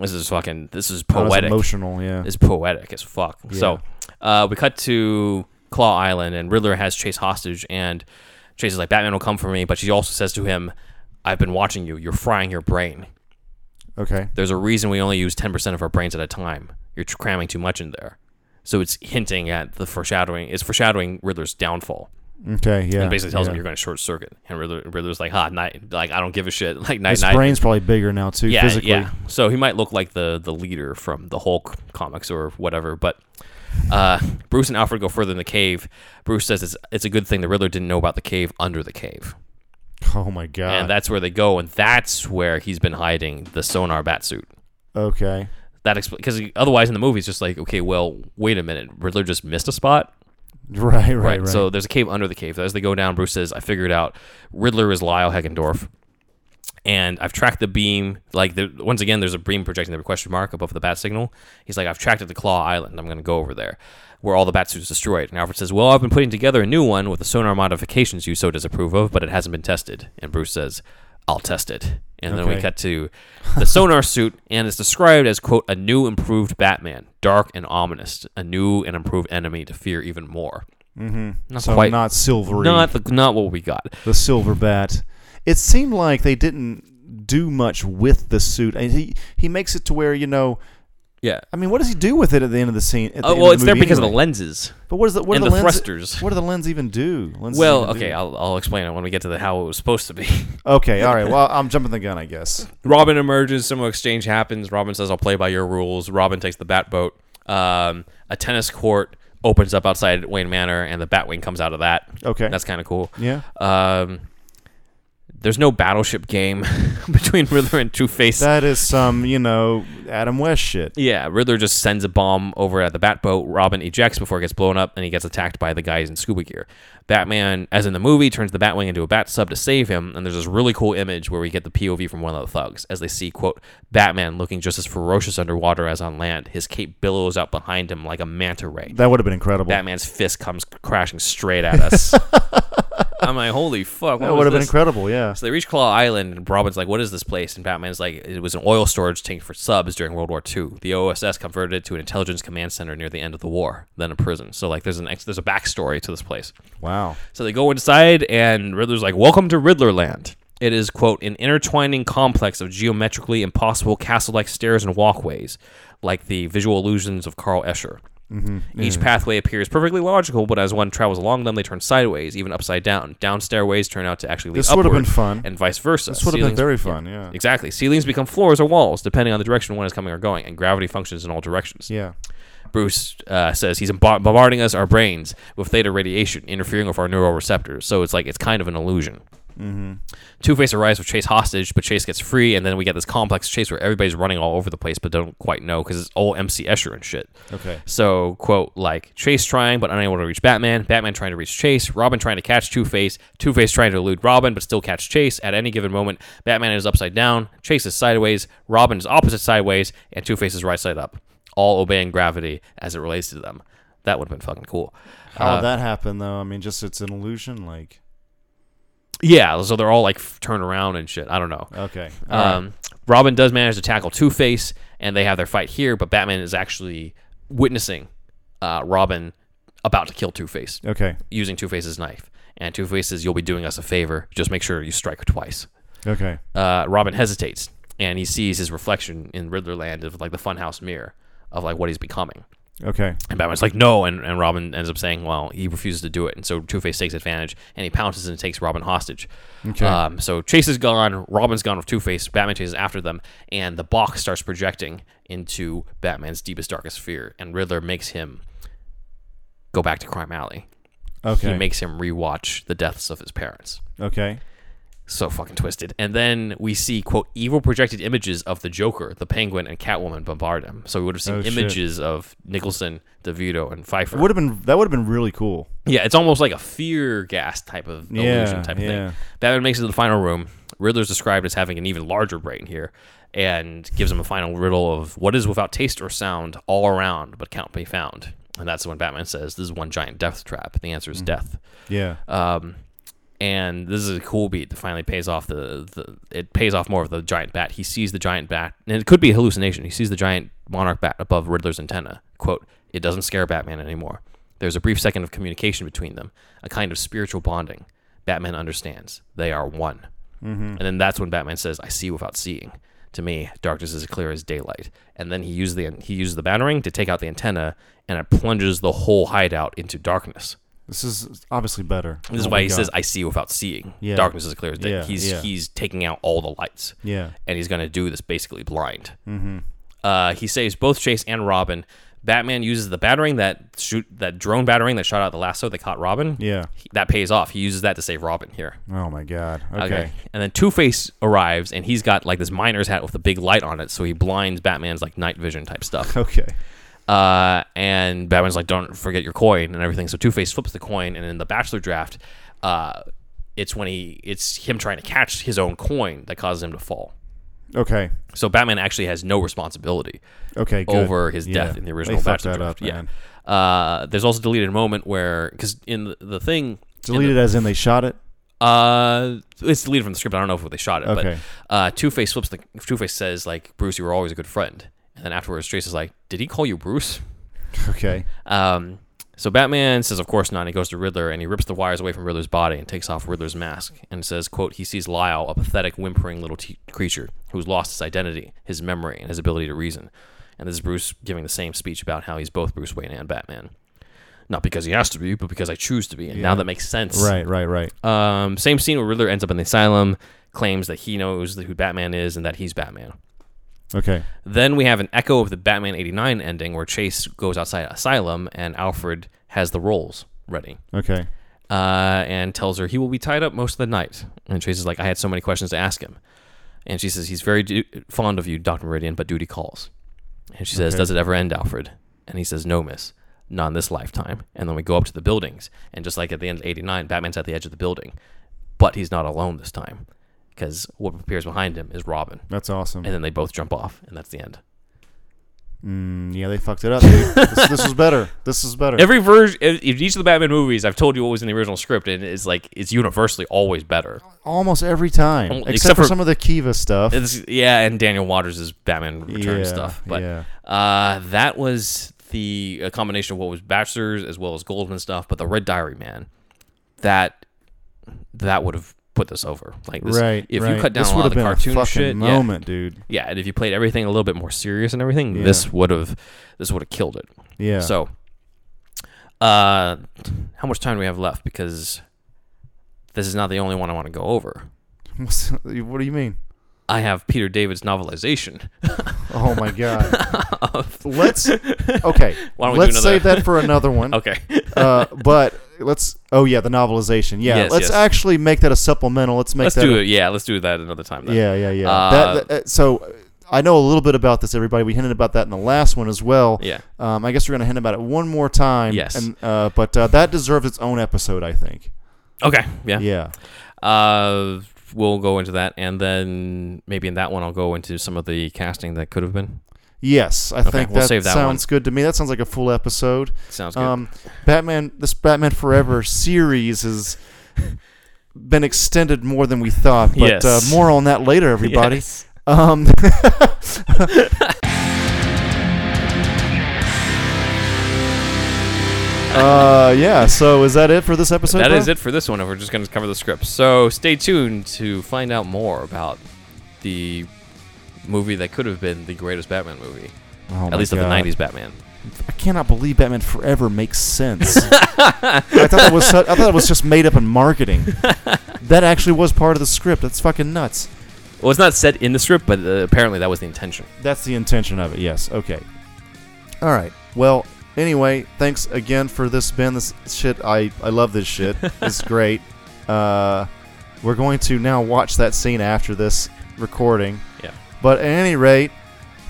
This is poetic. It's emotional, yeah. It's poetic as fuck. Yeah. So we cut to Claw Island, and Riddler has Chase hostage, and Chase is like, Batman will come for me, but she also says to him, I've been watching you. You're frying your brain. Okay. There's a reason we only use 10% of our brains at a time. You're cramming too much in there. So it's hinting at the foreshadowing. It's foreshadowing Riddler's downfall. Okay, yeah. And basically tells him you're going to short circuit. And Riddler's like, like, I don't give a shit. Like, night, his night. His brain's probably bigger now, too, physically. Yeah, so he might look like the leader from the Hulk comics or whatever. But Bruce and Alfred go further in the cave. Bruce says it's a good thing the Riddler didn't know about the cave under the cave. Oh, my God. And that's where they go, and that's where he's been hiding the sonar batsuit. Okay. That because otherwise in the movie, it's just like, okay, well, wait a minute. Riddler just missed a spot? Right. So there's a cave under the cave. As they go down, Bruce says, I figured out Riddler is Lyle Heckendorf. And I've tracked the beam. Like, once again, there's a beam projecting the question mark above the bat signal. He's like, I've tracked it to Claw Island. I'm going to go over there where all the bat suits destroyed. And Alfred says, well, I've been putting together a new one with the sonar modifications you so disapprove of, but it hasn't been tested. And Bruce says, I'll test it. And then we cut to the sonar suit, and it's described as, quote, a new improved Batman, dark and ominous, a new and improved enemy to fear even more. Mm-hmm. Not silvery. Not what we got. The silver bat. It seemed like they didn't do much with the suit. And he makes it to where, you know... Yeah. I mean, what does he do with it at the end of the scene? It's there because of the lenses. But what are the thrusters? What do the lenses even do? I'll explain it when we get to how it was supposed to be. Okay, all right. Well, I'm jumping the gun, I guess. Robin emerges. Some exchange happens. Robin says, I'll play by your rules. Robin takes the bat boat. A tennis court opens up outside Wayne Manor, and the Batwing comes out of that. Okay. That's kind of cool. Yeah. There's no battleship game between Riddler and Two-Face. That is some, Adam West shit. Yeah, Riddler just sends a bomb over at the Batboat. Robin ejects before it gets blown up, and he gets attacked by the guys in scuba gear. Batman, as in the movie, turns the Batwing into a bat sub to save him, and there's this really cool image where we get the POV from one of the thugs as they see, quote, Batman looking just as ferocious underwater as on land. His cape billows out behind him like a manta ray. That would have been incredible. Batman's fist comes crashing straight at us. I'm like, holy fuck. That would have been incredible, yeah. So they reach Claw Island, and Robin's like, what is this place? And Batman's like, it was an oil storage tank for subs during World War II. The OSS converted it to an intelligence command center near the end of the war, then a prison. So, like, there's a backstory to this place. Wow. So they go inside, and Riddler's like, welcome to Riddlerland. It is, quote, an intertwining complex of geometrically impossible castle-like stairs and walkways, like the visual illusions of Carl Escher. Mm-hmm. Mm-hmm. Each pathway appears perfectly logical, but as one travels along them, they turn sideways, even upside down. Down stairways turn out to actually lead upward. This would have been fun. And vice versa. This would have been very fun, yeah. Exactly. Ceilings become floors or walls, depending on the direction one is coming or going, and gravity functions in all directions. Yeah. Bruce says he's bombarding us, our brains, with theta radiation, interfering with our neuroreceptors. So it's like, it's kind of an illusion. Mm-hmm. Two-Face arrives with Chase hostage, but Chase gets free, and then we get this complex chase where everybody's running all over the place but don't quite know because it's all MC Escher and shit. Okay. So, quote, like, Chase trying but unable to reach Batman, Batman trying to reach Chase, Robin trying to catch Two-Face, Two-Face trying to elude Robin but still catch Chase. At any given moment, Batman is upside down, Chase is sideways, Robin is opposite sideways, and Two-Face is right side up, all obeying gravity as it relates to them. That would have been fucking cool. How did that happen, though? I mean, just it's an illusion, like... Yeah, so they're all like turned around and shit. I don't know. Okay. Robin does manage to tackle Two-Face, and they have their fight here, but Batman is actually witnessing Robin about to kill Two-Face. Okay. Using Two-Face's knife. And Two-Face says, you'll be doing us a favor. Just make sure you strike twice. Okay. Robin hesitates, and he sees his reflection in Riddlerland of like the funhouse mirror of like what he's becoming. Okay. And Batman's like, no, and Robin ends up saying, well, he refuses to do it, and so Two-Face takes advantage, and he pounces and takes Robin hostage. Okay. So Chase is gone, Robin's gone with Two-Face, Batman chases after them, and the box starts projecting into Batman's deepest, darkest fear, and Riddler makes him go back to Crime Alley. Okay. He makes him rewatch the deaths of his parents. Okay. So fucking twisted. And then we see, quote, evil projected images of the Joker, the Penguin, and Catwoman bombard him. So we would have seen images of Nicholson, DeVito, and Pfeiffer. That would have been really cool. Yeah, it's almost like a fear gas type of illusion type of thing. Batman makes it to the final room. Riddler's described as having an even larger brain here and gives him a final riddle of what is without taste or sound all around but can't be found. And that's when Batman says, this is one giant death trap. The answer is death. Yeah. And this is a cool beat that finally pays off it pays off more of the giant bat. He sees the giant bat, and it could be a hallucination. He sees the giant monarch bat above Riddler's antenna. Quote, it doesn't scare Batman anymore. There's a brief second of communication between them, a kind of spiritual bonding. Batman understands. They are one. Mm-hmm. And then that's when Batman says, I see without seeing. To me, darkness is as clear as daylight. And then he used the batarang to take out the antenna, and it plunges the whole hideout into darkness. This is obviously better. This is why he says, "I see without seeing." Yeah. Darkness is clear as day. Yeah. He's taking out all the lights. Yeah, and he's going to do this basically blind. Mm-hmm. He saves both Chase and Robin. Batman uses the battering that drone battering that shot out the lasso that caught Robin. Yeah, that pays off. He uses that to save Robin here. Oh my god. Okay. And then Two-Face arrives and he's got like this miner's hat with a big light on it, so he blinds Batman's like night vision type stuff. Okay. And Batman's like, "Don't forget your coin" and everything. So Two-Face flips the coin, and in the Batchler draft, it's him trying to catch his own coin that causes him to fall. Okay. So Batman actually has no responsibility over his death in the original Batman draft. Man. Yeah. There's also a deleted moment where, because in the thing... Deleted as in they shot it? It's deleted from the script. I don't know if they shot it. Okay. But Two-Face says, like, "Bruce, you were always a good friend." And then afterwards, Chase is like, "Did he call you Bruce?" Okay. So Batman says, "Of course not." And he goes to Riddler and he rips the wires away from Riddler's body and takes off Riddler's mask and says, quote, "He sees Lyle, a pathetic, whimpering little creature who's lost his identity, his memory, and his ability to reason." And this is Bruce giving the same speech about how he's both Bruce Wayne and Batman. Not because he has to be, but because I choose to be. And now that makes sense. Right. Same scene where Riddler ends up in the asylum, claims that he knows who Batman is and that he's Batman. Okay. Then we have an echo of the Batman 89 ending where Chase goes outside asylum and Alfred has the rolls ready. Okay. And tells her he will be tied up most of the night. And Chase is like, "I had so many questions to ask him." And she says, "He's very fond of you, Dr. Meridian, but duty calls." And she says, "Does it ever end, Alfred?" And he says, "No, miss. Not in this lifetime." And then we go up to the buildings. And just like at the end of 89, Batman's at the edge of the building. But he's not alone this time, because what appears behind him is Robin. That's awesome. And then they both jump off, and that's the end. Yeah, they fucked it up, dude. This was better. This is better. Every version, each of the Batman movies, I've told you what was in the original script, and it's like it's universally always better. Almost every time, except for some of the Akiva stuff. And Daniel Waters' Batman Return stuff. But that was the combination of what was Batchler's as well as Goldsman stuff. But the Red Diary, man, that would have put this over. Like this, if you cut down a lot of the cartoon shit, dude. Yeah, and if you played everything a little bit more serious and everything, this would have killed it. Yeah. So, how much time do we have left? Because this is not the only one I want to go over. What do you mean? I have Peter David's novelization. Oh my god. Let's save that for another one. Okay. But let's. Oh yeah, the novelization. Yeah, let's actually make that a supplemental. Let's do that another time. Then. Yeah. So I know a little bit about this. Everybody, we hinted about that in the last one as well. Yeah. I guess we're gonna hint about it one more time. Yes. And but that deserves its own episode, I think. Okay. Yeah. Yeah. We'll go into that, and then maybe in that one I'll go into some of the casting that could have been. Yes, I think we'll that sounds good to me. That sounds like a full episode. Sounds good. This Batman Forever series has been extended more than we thought, but more on that later, everybody. Yes. So is that it for this episode? That is it for this one, and we're just going to cover the script. So stay tuned to find out more about the movie that could have been the greatest Batman movie, at least of the 90s Batman. I cannot believe Batman Forever makes sense. I thought it was just made up in marketing. That actually was part of the script. That's fucking nuts. Well, it's not said in the script, but apparently that was the intention. That's the intention of it, yes. Okay. All right. Well... Anyway, thanks again for this, Ben. This shit, I love this shit. It's great. We're going to now watch that scene after this recording. Yeah. But at any rate,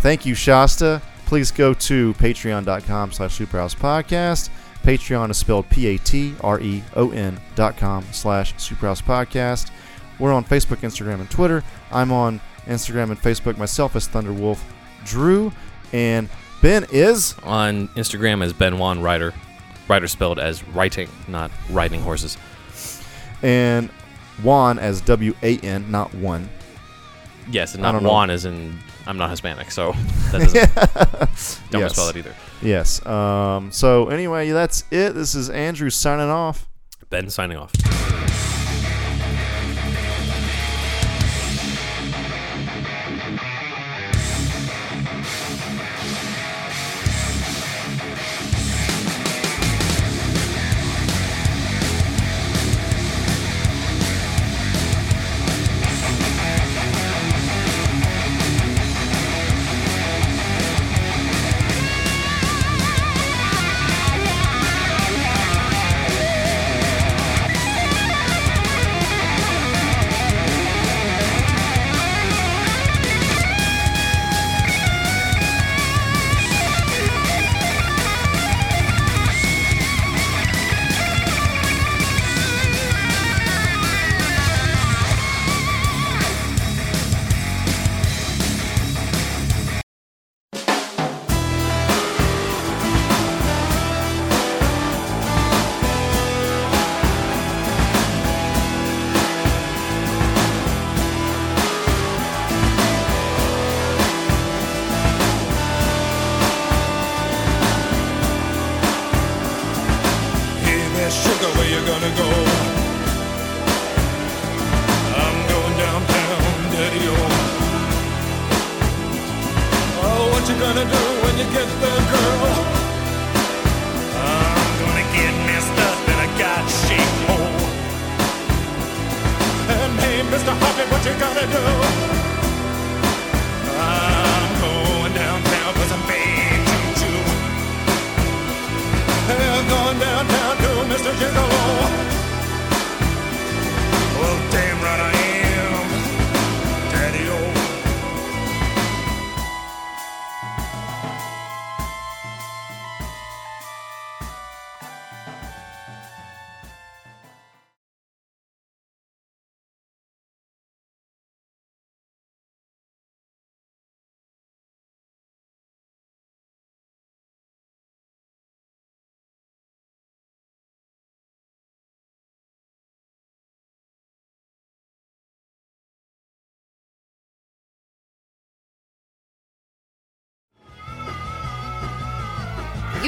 thank you, Shasta. Please go to patreon.com/superhousepodcast. Patreon is spelled patreon.com/superhousepodcast. We're on Facebook, Instagram, and Twitter. I'm on Instagram and Facebook myself as Thunderwolf Drew, and Ben is on Instagram as Ben Juan Rider. Rider spelled as writing, not riding horses. And Juan as W-A-N, not one. Yes, and not Juan as in I'm not Hispanic, so that doesn't don't spell it either. Yes. So anyway, that's it. This is Andrew signing off. Ben signing off. sugar, where you gonna go? I'm going downtown, daddy o. Oh, what you gonna do when you get there, girl? I'm gonna get messed up in a God-shaped hole. And hey, Mr. Hoppy, what you gonna do? I'm going downtown for some big choo-choo. I'm going downtown to Mr. Gigolo. Well, damn right I am, Daddy-o.